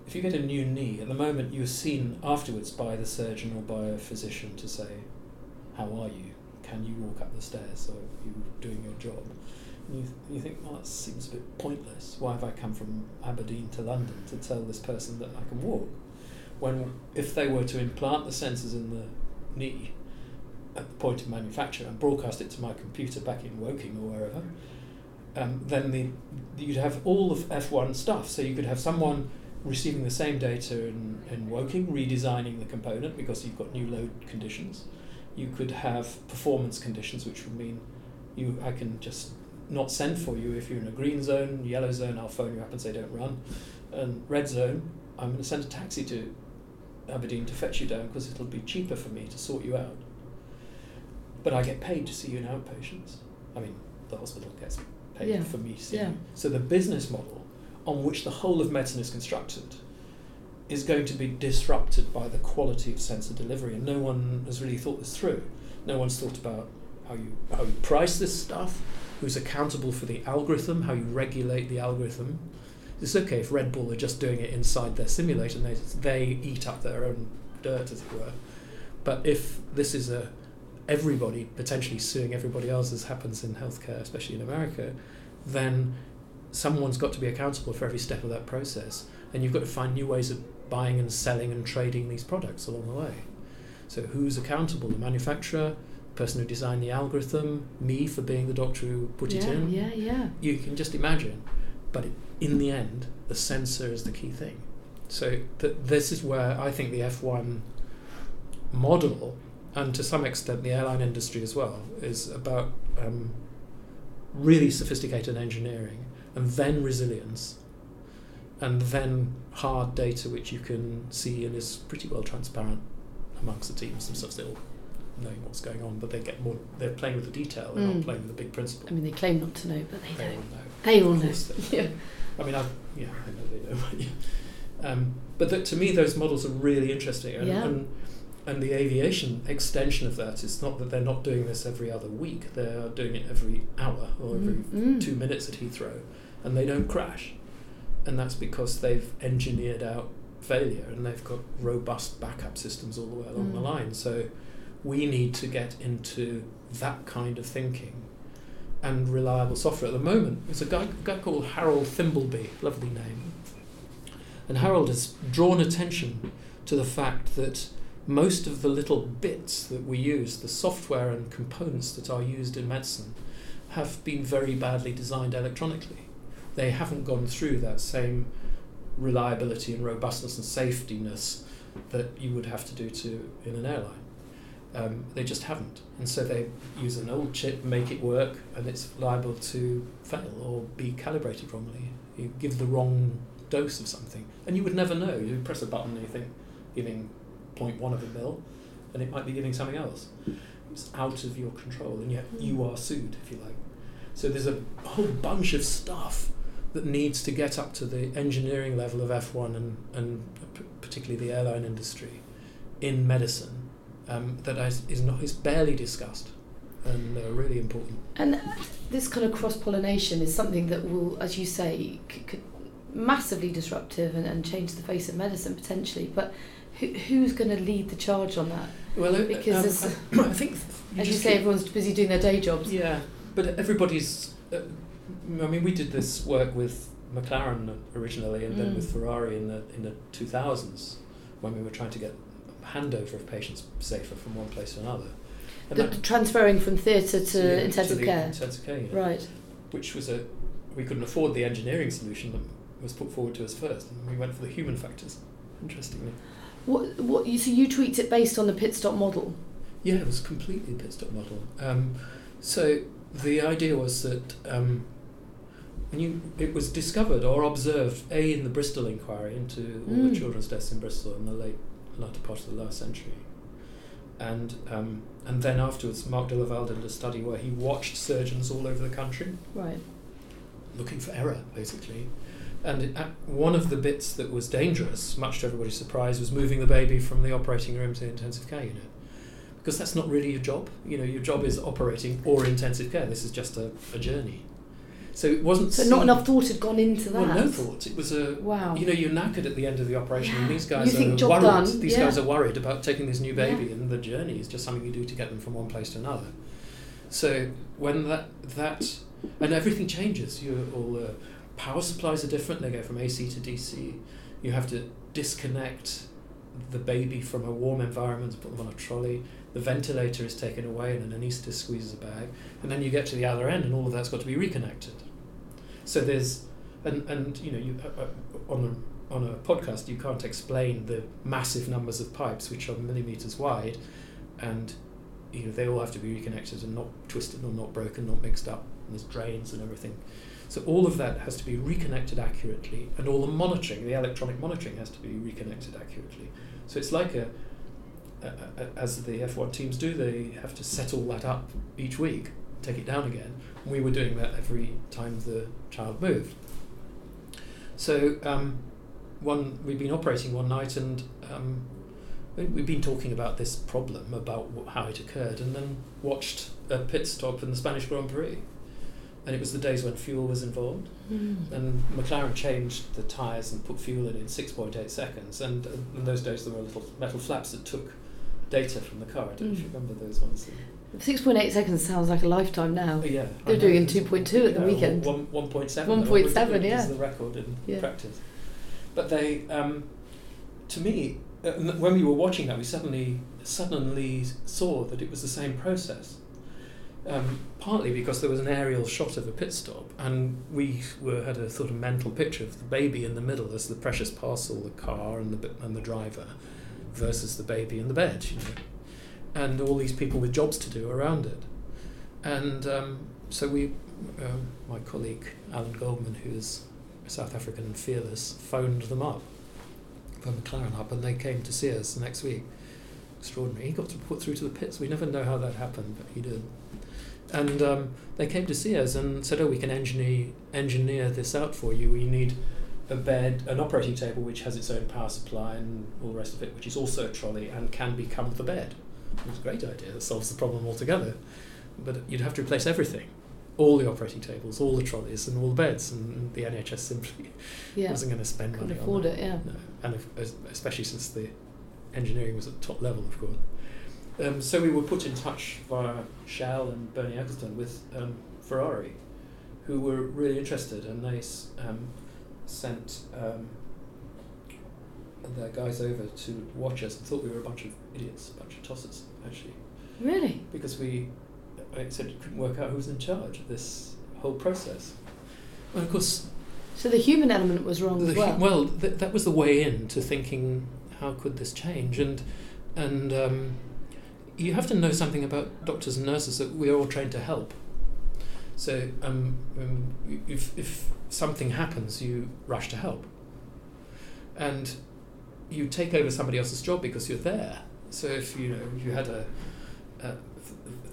if you get a new knee, at the moment you're seen afterwards by the surgeon or by a physician to say, how are you? Can you walk up the stairs? Or are you doing your job? And you, th- you think, well, that seems a bit pointless. Why have I come from Aberdeen to London to tell this person that I can walk? When, if they were to implant the sensors in the knee at the point of manufacture and broadcast it to my computer back in Woking or wherever, um, then the, you'd have all of F one stuff. So you could have someone receiving the same data in, in Woking, redesigning the component because you've got new load conditions, you could have performance conditions, which would mean you I can just not send for you if you're in a green zone, yellow zone, I'll phone you up and say don't run, and red zone, I'm going to send a taxi to Aberdeen to fetch you down because it'll be cheaper for me to sort you out. But I get paid to see you in outpatients. I mean, the hospital gets paid yeah. for me seeing yeah. you. So the business model on which the whole of medicine is constructed is going to be disrupted by the quality of sensor delivery, and no one has really thought this through. No one's thought about how you how you price this stuff, who's accountable for the algorithm, how you regulate the algorithm. It's okay if Red Bull are just doing it inside their simulator and they, they eat up their own dirt, as it were. But if this is a everybody potentially suing everybody else, as happens in healthcare, especially in America, then someone's got to be accountable for every step of that process. And you've got to find new ways of buying and selling and trading these products along the way. So who's accountable? The manufacturer, person who designed the algorithm, me for being the doctor who put yeah, it in. Yeah, yeah. You can just imagine. But in the end, the sensor is the key thing. So th- this is where I think the F one model, and to some extent the airline industry as well, is about um, really sophisticated engineering, and then resilience, and then hard data which you can see and is pretty well transparent amongst the teams themselves. They all know what's going on, but they get more. They're playing with the detail, they're mm. not playing with the big principle. I mean, they claim not to know, but they, they know. They all know. They all know. Yeah. I mean, I yeah, I know they know. yeah. Um, but that, to me, those models are really interesting, and, yeah. and and the aviation extension of that is not that they're not doing this every other week; they are doing it every hour or every mm. two minutes at Heathrow, and they don't crash. And that's because they've engineered out failure and they've got robust backup systems all the way along mm. the line. So we need to get into that kind of thinking and reliable software. At the moment, there's a guy, a guy called Harold Thimbleby, lovely name. And Harold has drawn attention to the fact that most of the little bits that we use, the software and components that are used in medicine, have been very badly designed electronically. They haven't gone through that same reliability and robustness and safetyness that you would have to do to in an airline. Um, they just haven't. And so they use an old chip, make it work, and it's liable to fail or be calibrated wrongly. You give the wrong dose of something, and you would never know. You press a button and you think, giving zero point one of a mil, and it might be giving something else. It's out of your control, and yet you are sued, if you like. So there's a whole bunch of stuff that needs to get up to the engineering level of F one and, and particularly the airline industry in medicine um, that is, is not is barely discussed and uh, really important. And this kind of cross-pollination is something that will, as you say, c- could massively disruptive and, and change the face of medicine potentially, but who, who's going to lead the charge on that? Well, because um, I, I think... You as you say, keep... everyone's busy doing their day jobs. Yeah, but everybody's... Uh, I mean, we did this work with McLaren originally and mm. then with Ferrari in the in the two thousands when we were trying to get handover of patients safer from one place to another. And the, that, transferring from theatre to yeah, intensive to care. Intensive care, you know, right? Which was a we couldn't afford the engineering solution that was put forward to us first, and we went for the human factors. Interestingly, what what you so you tweaked it based on the pit stop model? Yeah, it was completely a pit stop model. Um, so the idea was that. Um, And you, it was discovered or observed, A, in the Bristol inquiry into all mm. the children's deaths in Bristol in the late latter part of the last century. And um, and then afterwards, Marc de Leval did a study where he watched surgeons all over the country. Right. Looking for error, basically. And it, uh, one of the bits that was dangerous, much to everybody's surprise, was moving the baby from the operating room to the intensive care unit. Because that's not really your job. You know, your job is operating or intensive care. This is just a, a journey. So it wasn't. So seen. Not enough thought had gone into that. Well, no thought. It was a. Wow. You know, you're knackered at the end of the operation, yeah. and these guys you are worried. Done. These yeah. guys are worried about taking this new baby, yeah. and the journey is just something you do to get them from one place to another. So when that that and everything changes, you all the uh, power supplies are different. They go from A C to D C. You have to disconnect the baby from a warm environment and put them on a trolley. The ventilator is taken away and an anaesthetist squeezes a bag, and then you get to the other end and all of that's got to be reconnected. So there's, and, and you know, you uh, on, a, on a podcast you can't explain the massive numbers of pipes which are millimetres wide and you know, they all have to be reconnected and not twisted or not broken, not mixed up, and there's drains and everything. So all of that has to be reconnected accurately, and all the monitoring, the electronic monitoring, has to be reconnected accurately. So it's like a, a, a as the F one teams do, they have to set all that up each week, take it down again. And we were doing that every time the child moved. So um, one we'd been operating one night, and um, we'd been talking about this problem, about wh- how it occurred, and then watched a pit stop in the Spanish Grand Prix. And it was the days when fuel was involved. Mm. And McLaren changed the tyres and put fuel in in six point eight seconds. And uh, in those days there were little metal flaps that took data from the car. I don't mm. know if you remember those ones. six point eight seconds sounds like a lifetime now. Yeah. They're doing in two point two at the know, weekend. one point seven one point seven, yeah. Is the record in yeah. practice. But they, um, to me, uh, when we were watching that, we suddenly suddenly saw that it was the same process. Um, partly because there was an aerial shot of a pit stop, and we were had a sort of mental picture of the baby in the middle as the precious parcel, the car and the and the driver, versus the baby in the bed, you know, and all these people with jobs to do around it. And um, so we, um, my colleague Alan Goldman, who's South African and fearless, phoned them up, phoned McLaren up, and they came to see us the next week. Extraordinary. He got to put through to the pits. We never know how that happened, but he did. And um, they came to see us and said, oh, we can engineer engineer this out for you. We need a bed, an operating table which has its own power supply and all the rest of it, which is also a trolley and can become the bed. It was a great idea. That solves the problem altogether. But you'd have to replace everything. All the operating tables, all the trolleys and all the beds. And the N H S simply yeah. wasn't going to spend Couldn't money afford on it, that. Yeah. No. And if, especially since the engineering was at top level, of course. Um, so we were put in touch via Shell and Bernie Ecclestone with um, Ferrari, who were really interested, and they um, sent um, their guys over to watch us and thought we were a bunch of idiots, a bunch of tossers, actually. Really? Because we uh, said it couldn't work out who was in charge of this whole process. And of course... So the human element was wrong as well? Hu- well, th- that was the way in to thinking, how could this change? And... and um, you have to know something about doctors and nurses, that we are all trained to help. So um, if, if something happens, you rush to help. And you take over somebody else's job because you're there. So if you know you had a, a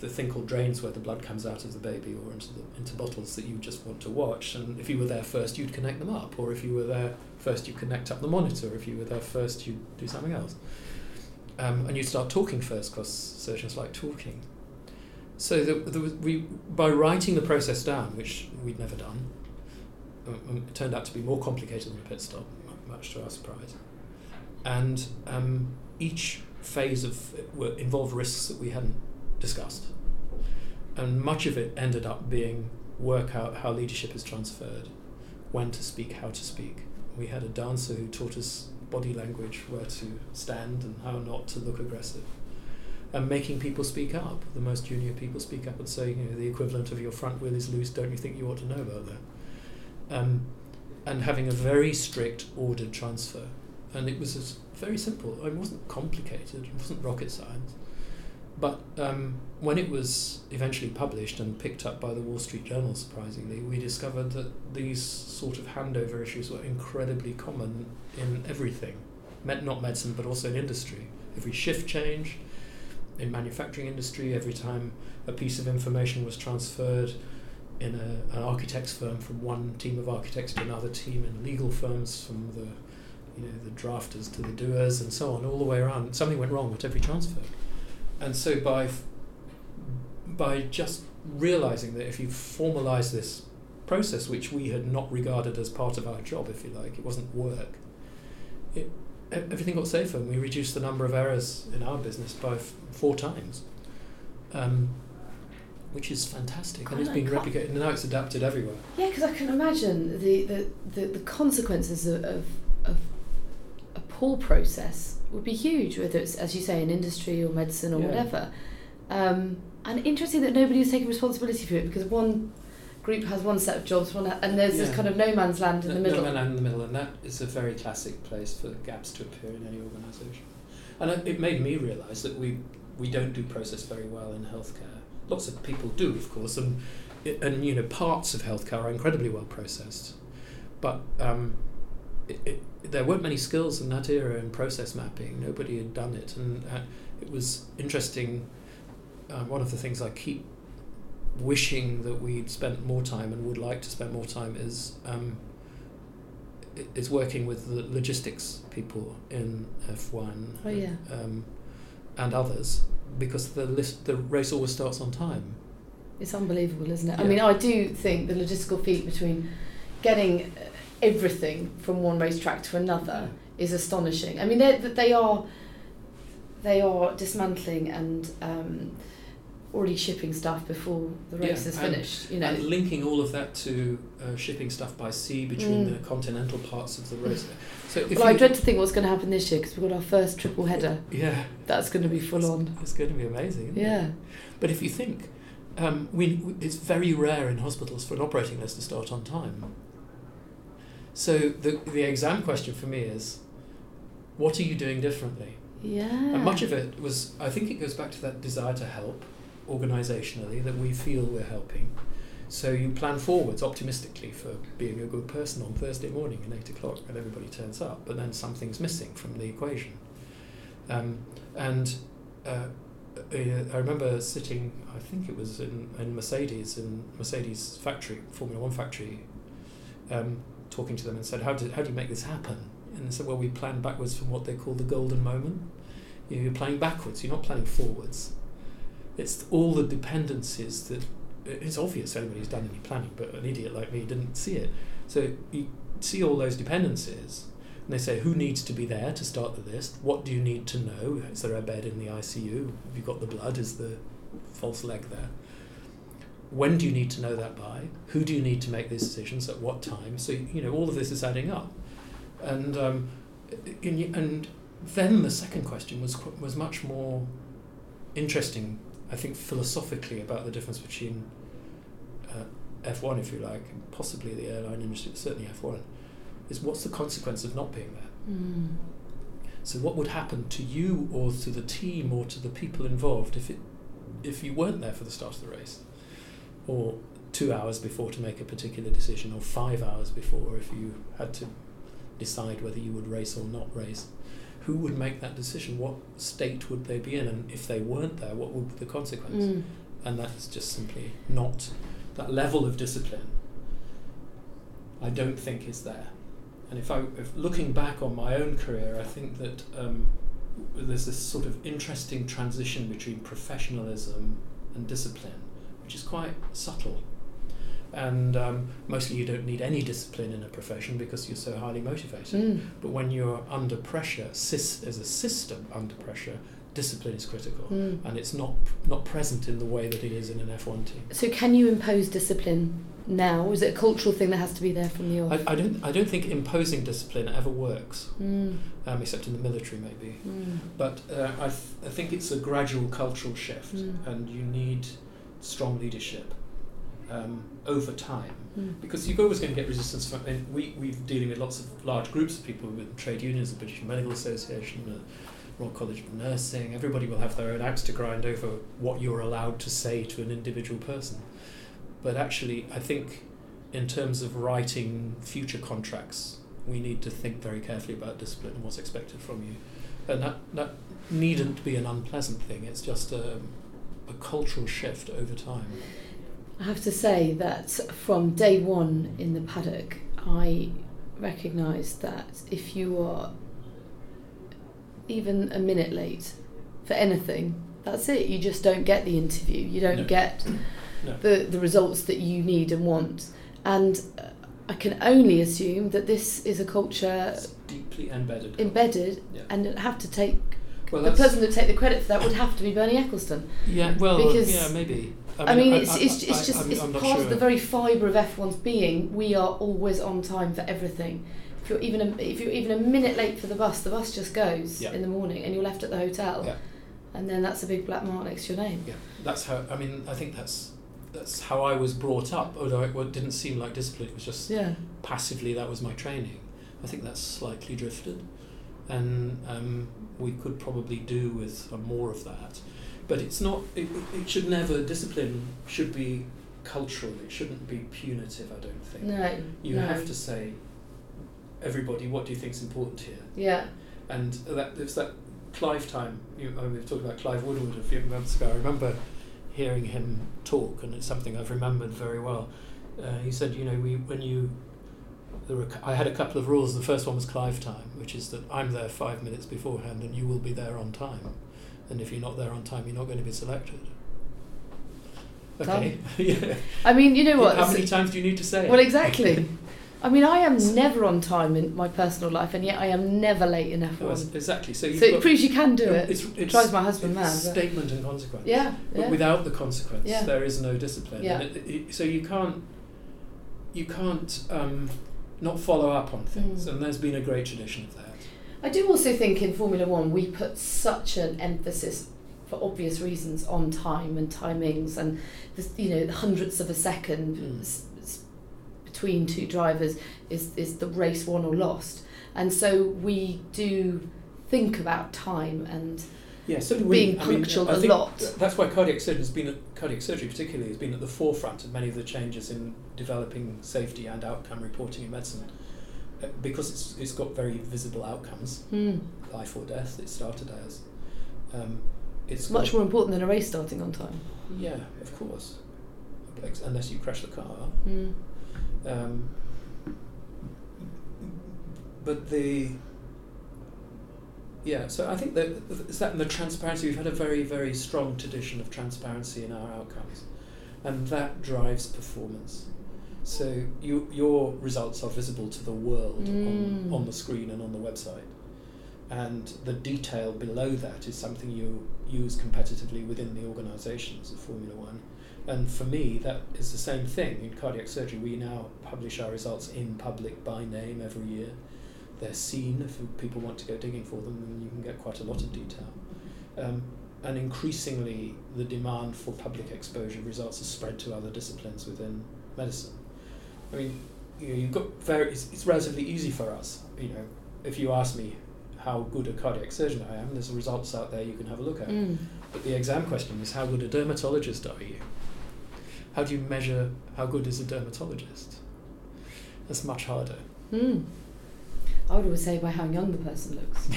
the thing called drains where the blood comes out of the baby or into the, into bottles that you just want to watch, and if you were there first, you'd connect them up. Or if you were there first, you'd connect up the monitor. If you were there first, you'd do something else. Um, and you start talking first, because surgeons like talking. So the, the, we, by writing the process down, which we'd never done, um, it turned out to be more complicated than a pit stop, much to our surprise. And um, each phase of it were, involved risks that we hadn't discussed. And much of it ended up being work out how leadership is transferred, when to speak, how to speak. We had a dancer who taught us body language, where to stand and how not to look aggressive, and making people speak up. The most junior people speak up and say, you know, the equivalent of your front wheel is loose, don't you think you ought to know about that? Um, and having a very strict ordered transfer. And it was very simple. It wasn't complicated, it wasn't rocket science. But um, when it was eventually published and picked up by the Wall Street Journal, surprisingly, we discovered that these sort of handover issues were incredibly common in everything, Med- not medicine, but also in industry. Every shift change, in manufacturing industry, every time a piece of information was transferred in a, an architect's firm from one team of architects to another team, in legal firms from the, you know, the drafters to the doers and so on, all the way around, something went wrong with every transfer. And so by f- by just realising that if you formalise this process, which we had not regarded as part of our job, if you like, it wasn't work, it, everything got safer, and we reduced the number of errors in our business by f- four times, um, which is fantastic. God, and it's been replicated, and now it's adapted everywhere. Yeah, because I can imagine the, the, the, the consequences of, of, of a poor process would be huge, whether it's, as you say, in industry or medicine or yeah. whatever. Um, and interesting that nobody was taking responsibility for it, because one group has one set of jobs, one ha- and there's yeah. this kind of no man's land in no, the middle. No man's land in the middle, and that is a very classic place for gaps to appear in any organisation. And it made me realise that we we don't do process very well in healthcare. Lots of people do, of course, and and you know parts of healthcare are incredibly well processed, but um, it, it, there weren't many skills in that era in process mapping. Nobody had done it, and uh, it was interesting. Uh, one of the things I keep wishing that we'd spent more time and would like to spend more time is um, is working with the logistics people in F one oh, yeah. um, and others, because the list, the race always starts on time. It's unbelievable, isn't it? Yeah. I mean, I do think the logistical feat between getting everything from one racetrack to another is astonishing. I mean, they they are they are dismantling and um, already shipping stuff before the race yeah, is finished. And, you know, and linking all of that to uh, shipping stuff by sea between mm. the continental parts of the race. So, if well, you, I dread to think what's going to happen this year because we've got our first triple header. Yeah, that's going to be full it's, on. It's going to be amazing. Isn't yeah, it? But if you think. Um, we, it's very rare in hospitals for an operating list to start on time. So the the exam question for me is, what are you doing differently? Yeah. And much of it was, I think it goes back to that desire to help organisationally, that we feel we're helping. So you plan forwards optimistically for being a good person on Thursday morning at eight o'clock and everybody turns up, but then something's missing from the equation. Um, and... Uh, I remember sitting, I think it was in, in Mercedes, in Mercedes factory, Formula One factory, um, talking to them and said, how do, how do you make this happen? And they said, well, we plan backwards from what they call the golden moment. You know, you're planning backwards, you're not planning forwards. It's all the dependencies that, it's obvious anybody's done any planning, but an idiot like me didn't see it. So you see all those dependencies. And they say, who needs to be there to start the list? What do you need to know? Is there a bed in the I C U? Have you got the blood? Is the false leg there? When do you need to know that by? Who do you need to make these decisions at what time? So, you know, all of this is adding up. And um, in, and then the second question was was much more interesting, I think, philosophically, about the difference between uh, F one, if you like, and possibly the airline industry, certainly F one. Is what's the consequence of not being there? Mm. So what would happen to you or to the team or to the people involved if it, if you weren't there for the start of the race? Or two hours before to make a particular decision, or five hours before if you had to decide whether you would race or not race. Who would make that decision? What state would they be in? And if they weren't there, what would be the consequence? Mm. And that's just simply not, that level of discipline, I don't think is there. And if I, if looking back on my own career, I think that um, there's this sort of interesting transition between professionalism and discipline, which is quite subtle. And um, mostly you don't need any discipline in a profession because you're so highly motivated. Mm. But when you're under pressure, sis, as a system under pressure, discipline is critical. Mm. And it's not not present in the way that it is in an F one team. So can you impose discipline now? Is it a cultural thing that has to be there from the off? I, I don't. I don't think imposing discipline ever works, mm. um, except in the military maybe. Mm. But uh, I, th- I think it's a gradual cultural shift, mm. and you need strong leadership um, over time, mm. because you're always going to get resistance from. And we we're dealing with lots of large groups of people with trade unions, the British Medical Association, the Royal College of Nursing. Everybody will have their own axe to grind over what you're allowed to say to an individual person. But actually, I think in terms of writing future contracts, we need to think very carefully about discipline and what's expected from you. And that, that needn't be an unpleasant thing. It's just a, a cultural shift over time. I have to say that from day one in the paddock, I recognised that if you are even a minute late for anything, that's it. You just don't get the interview. You don't no. get... No. The, the results that you need and want, and uh, I can only assume that this is a culture it's deeply embedded, embedded, yeah. and it'd have to take well, the person that take the credit for that would have to be Bernie Ecclestone. Yeah, well, because, yeah, maybe. I mean, I mean I, it's I, it's, it's I, just I'm, it's I'm part sure. of the very fibre of F one's being. We are always on time for everything. If you're even a, if you're even a minute late for the bus, the bus just goes yeah. in the morning, and you're left at the hotel, yeah. and then that's a big black mark next to your name. Yeah, that's how. I mean, I think that's. That's how I was brought up, although it didn't seem like discipline. It was just yeah. passively that was my training. I think that's slightly drifted, and um, we could probably do with more of that. But it's not, it, it should never, discipline should be cultural, it shouldn't be punitive, I don't think. No. You no. have to say, everybody, what do you think is important here? Yeah. And that it's that Clive time, you, I mean, we've talked about Clive Woodward a few months ago, I remember hearing him talk, and it's something I've remembered very well. Uh, he said, you know, we when you, there were, I had a couple of rules. The first one was Clive time, which is that I'm there five minutes beforehand and you will be there on time. And if you're not there on time, you're not going to be selected. Okay. Yeah. I mean, you know what? How many times do you need to say it? Well, exactly. I mean, I am never on time in my personal life, and yet I am never late in F one. Well, exactly. So, so it proves you can do it. It's, it's, it drives my husband mad. Statement and consequence. Yeah. But yeah. without the consequence, yeah. there is no discipline. Yeah. And it, it, so you can't, you can't um, not follow up on things, mm. and there's been a great tradition of that. I do also think in Formula One we put such an emphasis, for obvious reasons, on time and timings, and the, you know, the hundredths of a second mm. s- s- between two drivers is is the race won or lost, and so we do think about time and yeah, so being we, punctual I mean, I a lot. That's why cardiac surgery has been at, cardiac surgery particularly has been at the forefront of many of the changes in developing safety and outcome reporting in medicine. Because it's it's got very visible outcomes, mm. life or death. It started as um, it's much more important than a race starting on time. Yeah, of course, unless you crash the car. Mm. Um, but the yeah, so I think that is that in the transparency. We've had a very very strong tradition of transparency in our outcomes, and that drives performance. So you, your results are visible to the world mm. on, on the screen and on the website. And the detail below that is something you use competitively within the organisations of Formula One. And for me, that is the same thing. In cardiac surgery, we now publish our results in public by name every year. They're seen. If people want to go digging for them, then you can get quite a lot of detail. Um, and increasingly, the demand for public exposure of results is spread to other disciplines within medicine. I mean, you know, you've got very, it's, it's relatively easy for us, you know, if you ask me how good a cardiac surgeon I am, there's results out there you can have a look at. Mm. But the exam question is, how good a dermatologist are you? How do you measure how good is a dermatologist? That's much harder. Mm. I would always say by how young the person looks.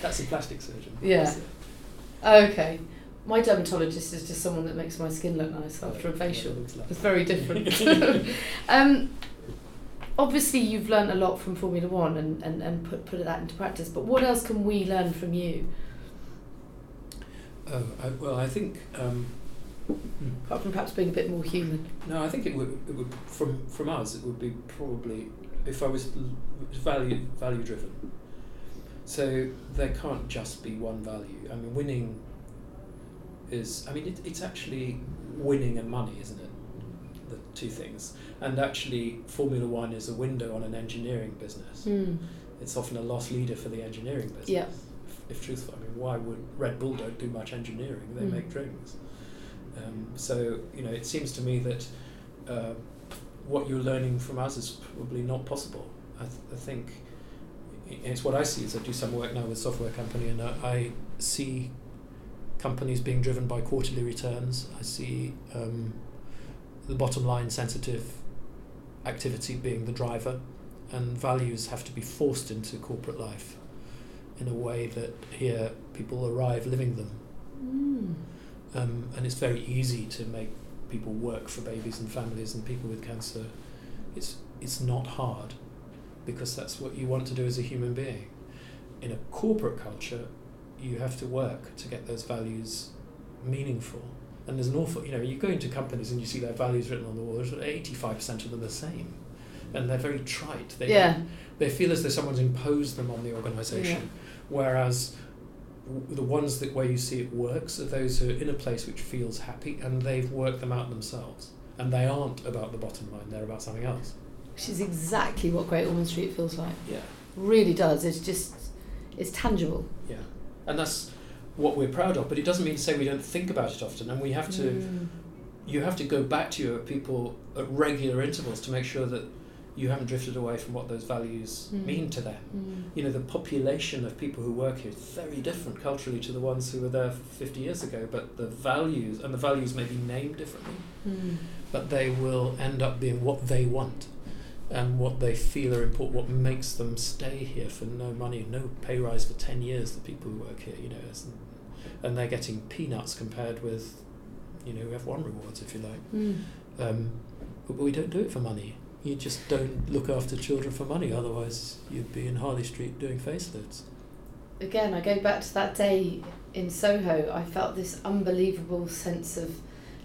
That's a plastic surgeon. Yeah. Okay. My dermatologist is just someone that makes my skin look nice after a facial. Like it's very different. um, obviously, you've learned a lot from Formula One and, and, and put, put that into practice, but what else can we learn from you? Oh, I, well, I think... Um, apart from perhaps being a bit more human. No, I think it would, it would from, from us, it would be probably, if I was value value driven. So there can't just be one value. I mean, winning... is, I mean, it, it's actually winning and money, isn't it? The two things. And actually, Formula One is a window on an engineering business. Mm. It's often a loss leader for the engineering business. Yeah. If, if truthful, I mean, why would Red Bull don't do much engineering? They mm. make drinks. Um, so, you know, it seems to me that uh, what you're learning from us is probably not possible. I, th- I think it's what I see is I do some work now with a software company, and I, I see companies being driven by quarterly returns. I see um, the bottom line sensitive activity being the driver, and values have to be forced into corporate life in a way that here people arrive living them. Mm. Um, and it's very easy to make people work for babies and families and people with cancer. It's, it's not hard because that's what you want to do as a human being. In a corporate culture, you have to work to get those values meaningful. And there's an awful, you know, you go into companies and you see their values written on the wall, eighty-five percent of them are the same. And they're very trite. They yeah. they feel as though someone's imposed them on the organisation. Yeah. Whereas w- the ones that where you see it works are those who are in a place which feels happy and they've worked them out themselves. And they aren't about the bottom line, they're about something else. Which is exactly what Great Ormond Street feels like. Yeah. Really does. It's just, it's tangible. Yeah. And that's what we're proud of, but it doesn't mean to say we don't think about it often, and we have to, mm. you have to go back to your people at regular intervals to make sure that you haven't drifted away from what those values mm. mean to them. Mm. You know, the population of people who work here is very different culturally to the ones who were there fifty years ago, but the values, and the values may be named differently, mm. but they will end up being what they want and what they feel are important, what makes them stay here for no money, no pay rise for ten years, the people who work here, you know, and they're getting peanuts compared with, you know, F one rewards, if you like. Mm. Um, but we don't do it for money. You just don't look after children for money, otherwise you'd be in Harley Street doing facelifts. Again, I go back to that day in Soho. I felt this unbelievable sense of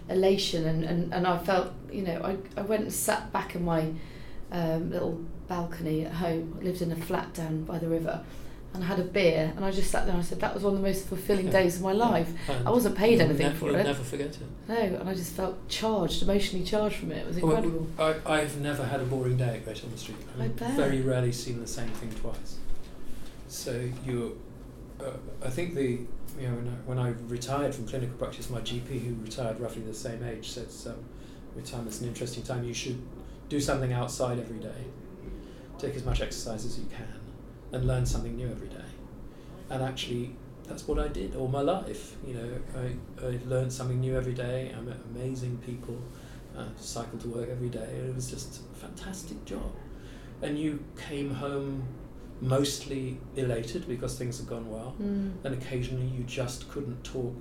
elation, and, and, and I felt, you know, I, I went and sat back in my um, little balcony at home. I lived in a flat down by the river, and I had a beer, and I just sat there and I said, that was one of the most fulfilling yeah. days of my life. Yeah. I wasn't paid anything never, for it. I'll never forget it. No, and I just felt charged, emotionally charged from it. It was incredible. Oh, I, I've never had a boring day at Great Ormond Street. I've very rarely seen the same thing twice. So you, uh, I think the, you know, when I, when I retired from clinical practice, my G P, who retired roughly the same age, said, um, retirement's an interesting time. You should do something outside every day. Take as much exercise as you can. And learn something new every day. And actually, that's what I did all my life. You know, I, I learned something new every day. I met amazing people. I cycled to work every day. It was just a fantastic job. And you came home mostly elated because things had gone well. Mm. And occasionally you just couldn't talk.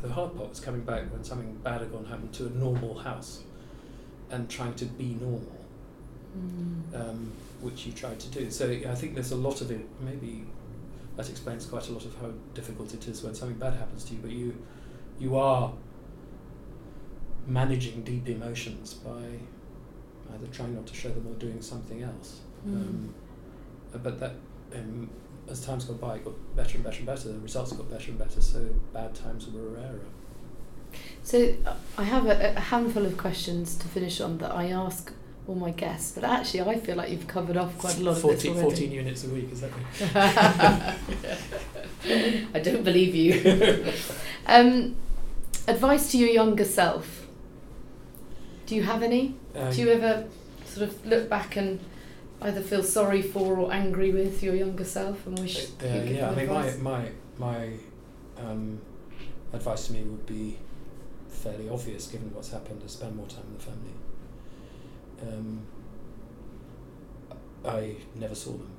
The hard part was coming back when something bad had gone happened to a normal house and trying to be normal. Mm. Um, which you tried to do. So I think there's a lot of it, maybe that explains quite a lot of how difficult it is when something bad happens to you, but you you are managing deep emotions by either trying not to show them or doing something else. Mm. Um, but that, um, as time's gone by, it got better and better and better, the results got better and better, so bad times were rarer. So I have a, a handful of questions to finish on that I ask all my guests, but actually I feel like you've covered off quite a lot fourteen, of this already. fourteen units a week, is that right? I don't believe you. um, advice to your younger self. Do you have any? Um, Do you ever sort of look back and either feel sorry for or angry with your younger self and wish uh, you could yeah, give I mean, advice? my my, my um, advice to me would be fairly obvious given what's happened, to spend more time with the family. Um, I never saw them.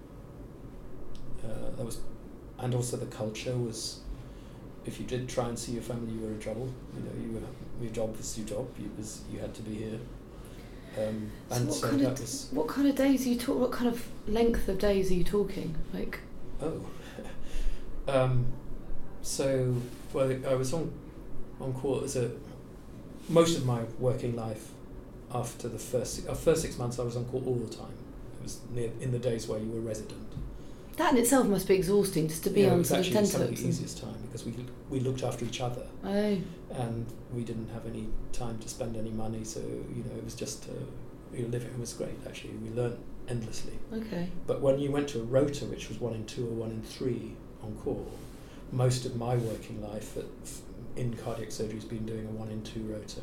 Uh, that was, and also the culture was, if you did try and see your family, you were in trouble. You know, you were, your job was your job. You was you had to be here. Um, so and what so kind that of, was. What kind of days are you talk? What kind of length of days are you talking? Like. Oh. um, so well, I was on on call as a most of my working life. After the first uh, first six months, I was on call all the time. It was near, in the days where you were resident. That in itself must be exhausting, just to be yeah, on sort of tenterhooks. It was actually the easiest time because we we looked after each other. Oh. And we didn't have any time to spend any money, so you know it was just uh, we were living. It was great actually. We learned endlessly. Okay. But when you went to a rota, which was one in two or one in three on call, most of my working life at, in cardiac surgery has been doing a one in two rota.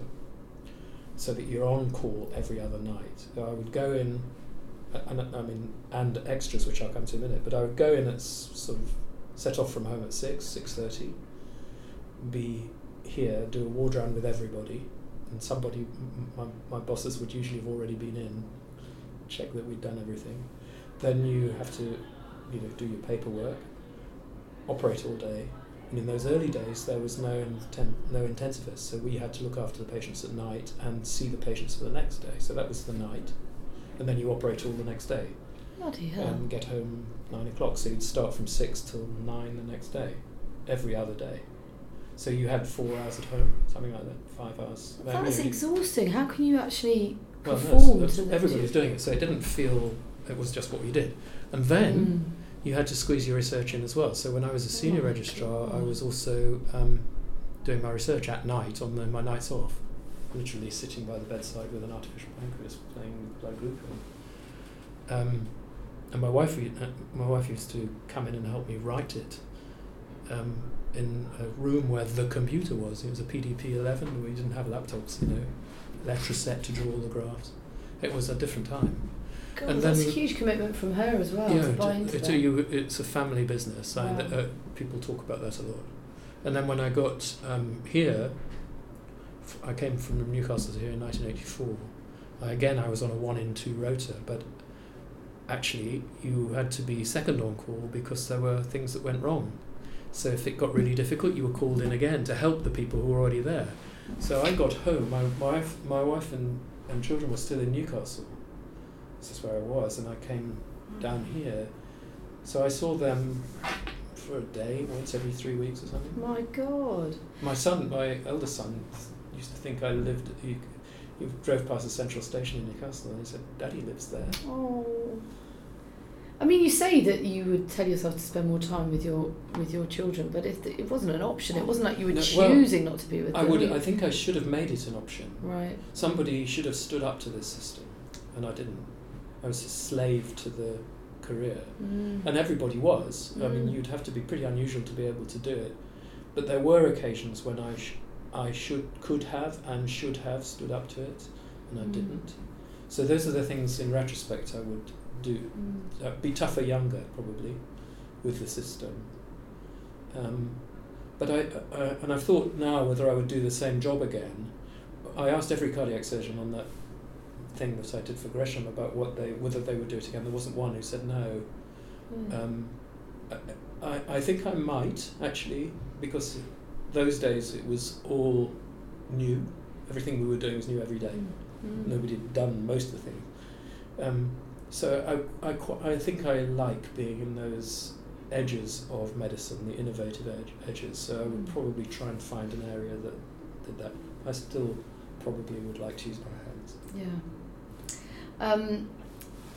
So that you're on call every other night. So I would go in, and I mean, and extras, which I'll come to in a minute. But I would go in at s- sort of set off from home at six, six thirty. Be here, do a ward round with everybody, and somebody, m- my my bosses would usually have already been in, check that we'd done everything. Then you have to, you know, do your paperwork, operate all day. And in those early days, there was no inten- no intensivist, so we had to look after the patients at night and see the patients for the next day. So that was the night, and then you operate all the next day. Bloody hell! And get home nine o'clock. So you'd start from six till nine the next day, every other day. So you had four hours at home, something like that, five hours. That's exhausting. How can you actually conform well, to that? Everybody was doing it, so it didn't feel it was just what we did. And then. Mm. You had to squeeze your research in as well. So when I was a senior oh registrar, God. I was also um, doing my research at night on the, my nights off, literally sitting by the bedside with an artificial pancreas playing blood glucose. Um, and my wife, my wife used to come in and help me write it um, in a room where the computer was. It was a P D P eleven. We didn't have laptops, you know, letraset to draw all the graphs. It was a different time. God, and that's then, a huge commitment from her as well, yeah, to buy into it, that. You, it's a family business. Wow. I, uh, people talk about that a lot. And then when I got um, here, f- I came from Newcastle here in nineteen eighty-four. Uh, again, I was on a one-in-two rota, but actually you had to be second on call because there were things that went wrong. So if it got really difficult, you were called in again to help the people who were already there. So I got home. My wife, my wife and, and children were still in Newcastle. This is where I was, and I came down here. So I saw them for a day, once every three weeks or something. My God. My son, my eldest son, used to think I lived... He, he drove past the central station in Newcastle, and he said, "Daddy lives there." Oh. I mean, you say that you would tell yourself to spend more time with your with your children, but if the, it wasn't an option, it wasn't like you were no, choosing well, not to be with I them. I would. I think I should have made it an option. Right. Somebody should have stood up to this system, and I didn't. I was a slave to the career, mm. and everybody was. Mm. I mean, you'd have to be pretty unusual to be able to do it, but there were occasions when I, sh- I should, could have, and should have stood up to it, and I mm. didn't. So those are the things, in retrospect, I would do. Mm. Uh, be tougher younger, probably, with the system. Um, but I, uh, and I've thought now whether I would do the same job again. I asked every cardiac surgeon on that thing that I did for Gresham about what they whether they would do it again. There wasn't one who said no. Mm. Um, I, I think I might, actually, because those days it was all new. Everything we were doing was new every day. Mm. Nobody had done most of the thing. Um, so I, I, qu- I think I like being in those edges of medicine, the innovative ed- edges. So I would mm. probably try and find an area that did that. I still probably would like to use my hands. Yeah. Um,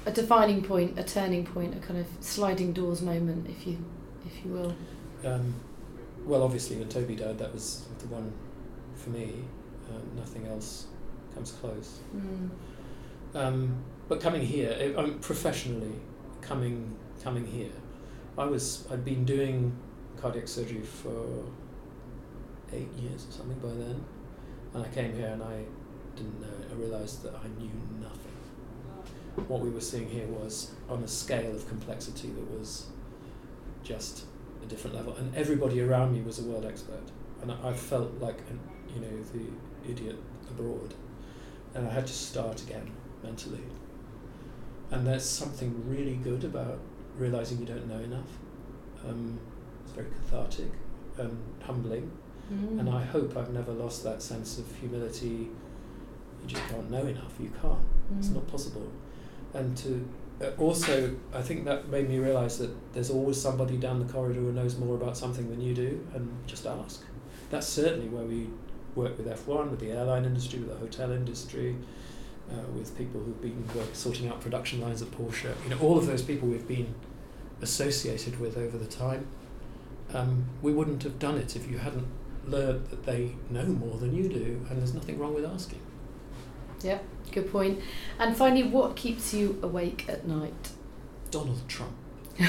a defining point, a turning point, a kind of sliding doors moment, if you, if you will. Um, well, obviously, when Toby died, that was the one for me. Um, nothing else comes close. Mm. Um, but coming here, it, um, professionally, coming coming here, I was I'd been doing cardiac surgery for eight years or something by then, and I came here and I didn't know it. I realised that I knew nothing. What we were seeing here was on a scale of complexity that was just a different level, and everybody around me was a world expert, and I, I felt like an, you know the idiot abroad, and I had to start again mentally. And there's something really good about realising you don't know enough. Um, it's very cathartic, um, humbling, mm. and I hope I've never lost that sense of humility. You just can't know enough. You can't. Mm. It's not possible. And to uh, also, I think that made me realise that there's always somebody down the corridor who knows more about something than you do, and just ask. That's certainly where we work with F one, with the airline industry, with the hotel industry, uh, with people who've been work, sorting out production lines at Porsche. You know, all of those people we've been associated with over the time. Um, we wouldn't have done it if you hadn't learned that they know more than you do, and there's nothing wrong with asking. Yeah, good point. And finally, what keeps you awake at night? Donald Trump.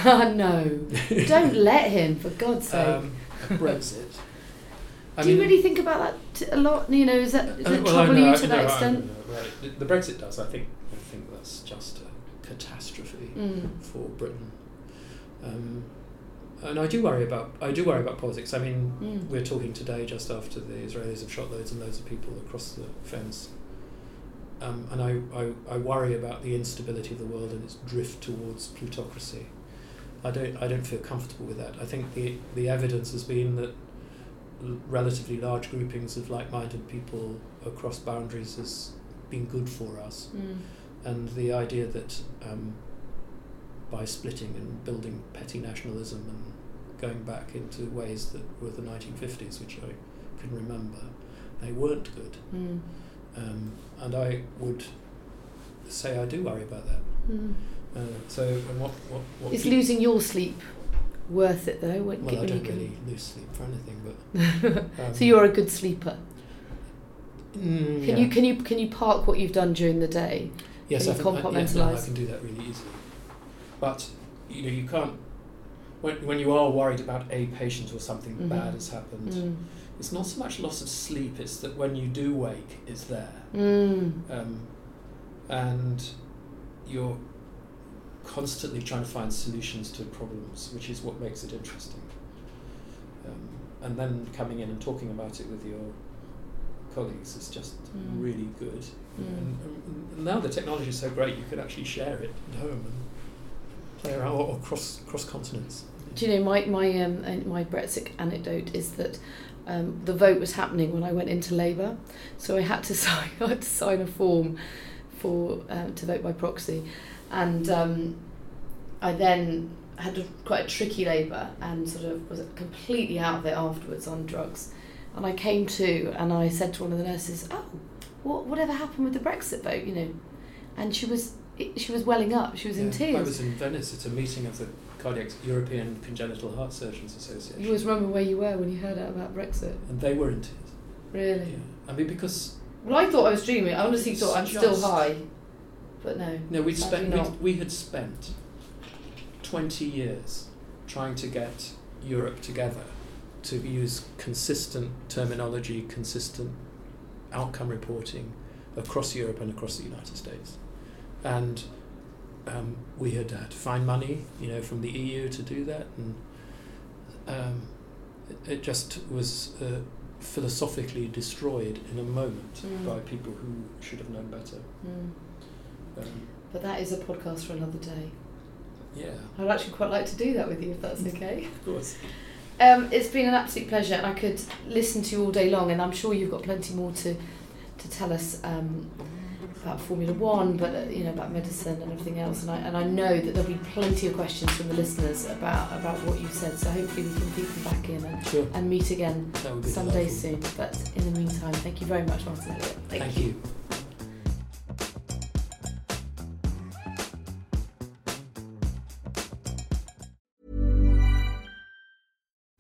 Oh, no. Don't let him, for God's sake. Um, Brexit. I Do mean, you really think about that t- a lot? You know, is that, is uh, that well, trouble know, you to I, that no, extent? I, no, right. The Brexit does. I think I think that's just a catastrophe mm. for Britain. Um, and I do worry about I do worry about politics. I mean, mm. we're talking today just after the Israelis have shot loads and loads of people across the fence. Um, and I, I, I worry about the instability of the world and its drift towards plutocracy. I don't I don't feel comfortable with that. I think the the evidence has been that l- relatively large groupings of like-minded people across boundaries has been good for us. Mm. And the idea that um, by splitting and building petty nationalism and going back into ways that were the nineteen fifties, which I can remember, they weren't good. Mm. Um, and I would say I do worry about that. Mm. Uh, so, and what, what, what is losing your sleep worth it though? What, well, I don't really lose sleep for anything, but um, so you're a good sleeper. Mm, can yeah. you can you can you park what you've done during the day? Yes, can I, can, I, yeah, no, I can do that really easily. But you know, you can't when when you are worried about a patient or something mm-hmm. bad has happened. Mm. It's not so much loss of sleep, it's that when you do wake, it's there. Mm. Um, and you're constantly trying to find solutions to problems, which is what makes it interesting. Um, and then coming in and talking about it with your colleagues is just mm. really good. Mm. And, and, and now the technology is so great, you can actually share it at home and play around or cross cross continents. Do you know, my my um, my Brexit anecdote is that um, the vote was happening when I went into Labour, so I had to sign I had to sign a form for um, to vote by proxy, and um, I then had a, quite a tricky Labour and sort of was completely out of it afterwards on drugs. And I came to and I said to one of the nurses, "Oh, what whatever happened with the Brexit vote?" You know, and she was she was welling up. She was yeah, in tears. I was in Venice at a meeting of the Cardiac European Congenital Heart Surgeons Association. You always remember where you were when you heard out about Brexit. And they were in tears. Really? Yeah. I mean, because. Well, I thought I was dreaming. I honestly thought I'm just, still high, but no. No, we'd spent we'd, we had spent twenty years trying to get Europe together to use consistent terminology, consistent outcome reporting across Europe and across the United States, and um, we had had to find money, you know, from the E U to do that, and um, it, it just was uh, philosophically destroyed in a moment mm. by people who should have known better. Mm. Um, but that is a podcast for another day. Yeah, I'd actually quite like to do that with you if that's okay. Of course. Um, it's been an absolute pleasure, and I could listen to you all day long, and I'm sure you've got plenty more to to tell us um, about Formula One, but uh, you know, about medicine and everything else. And I and I know that there'll be plenty of questions from the listeners about, about what you've said. So hopefully we can feed them back in and, sure. and meet again someday delightful. soon. But in the meantime, thank you very much, Martin Elliott. Thank, thank you. you.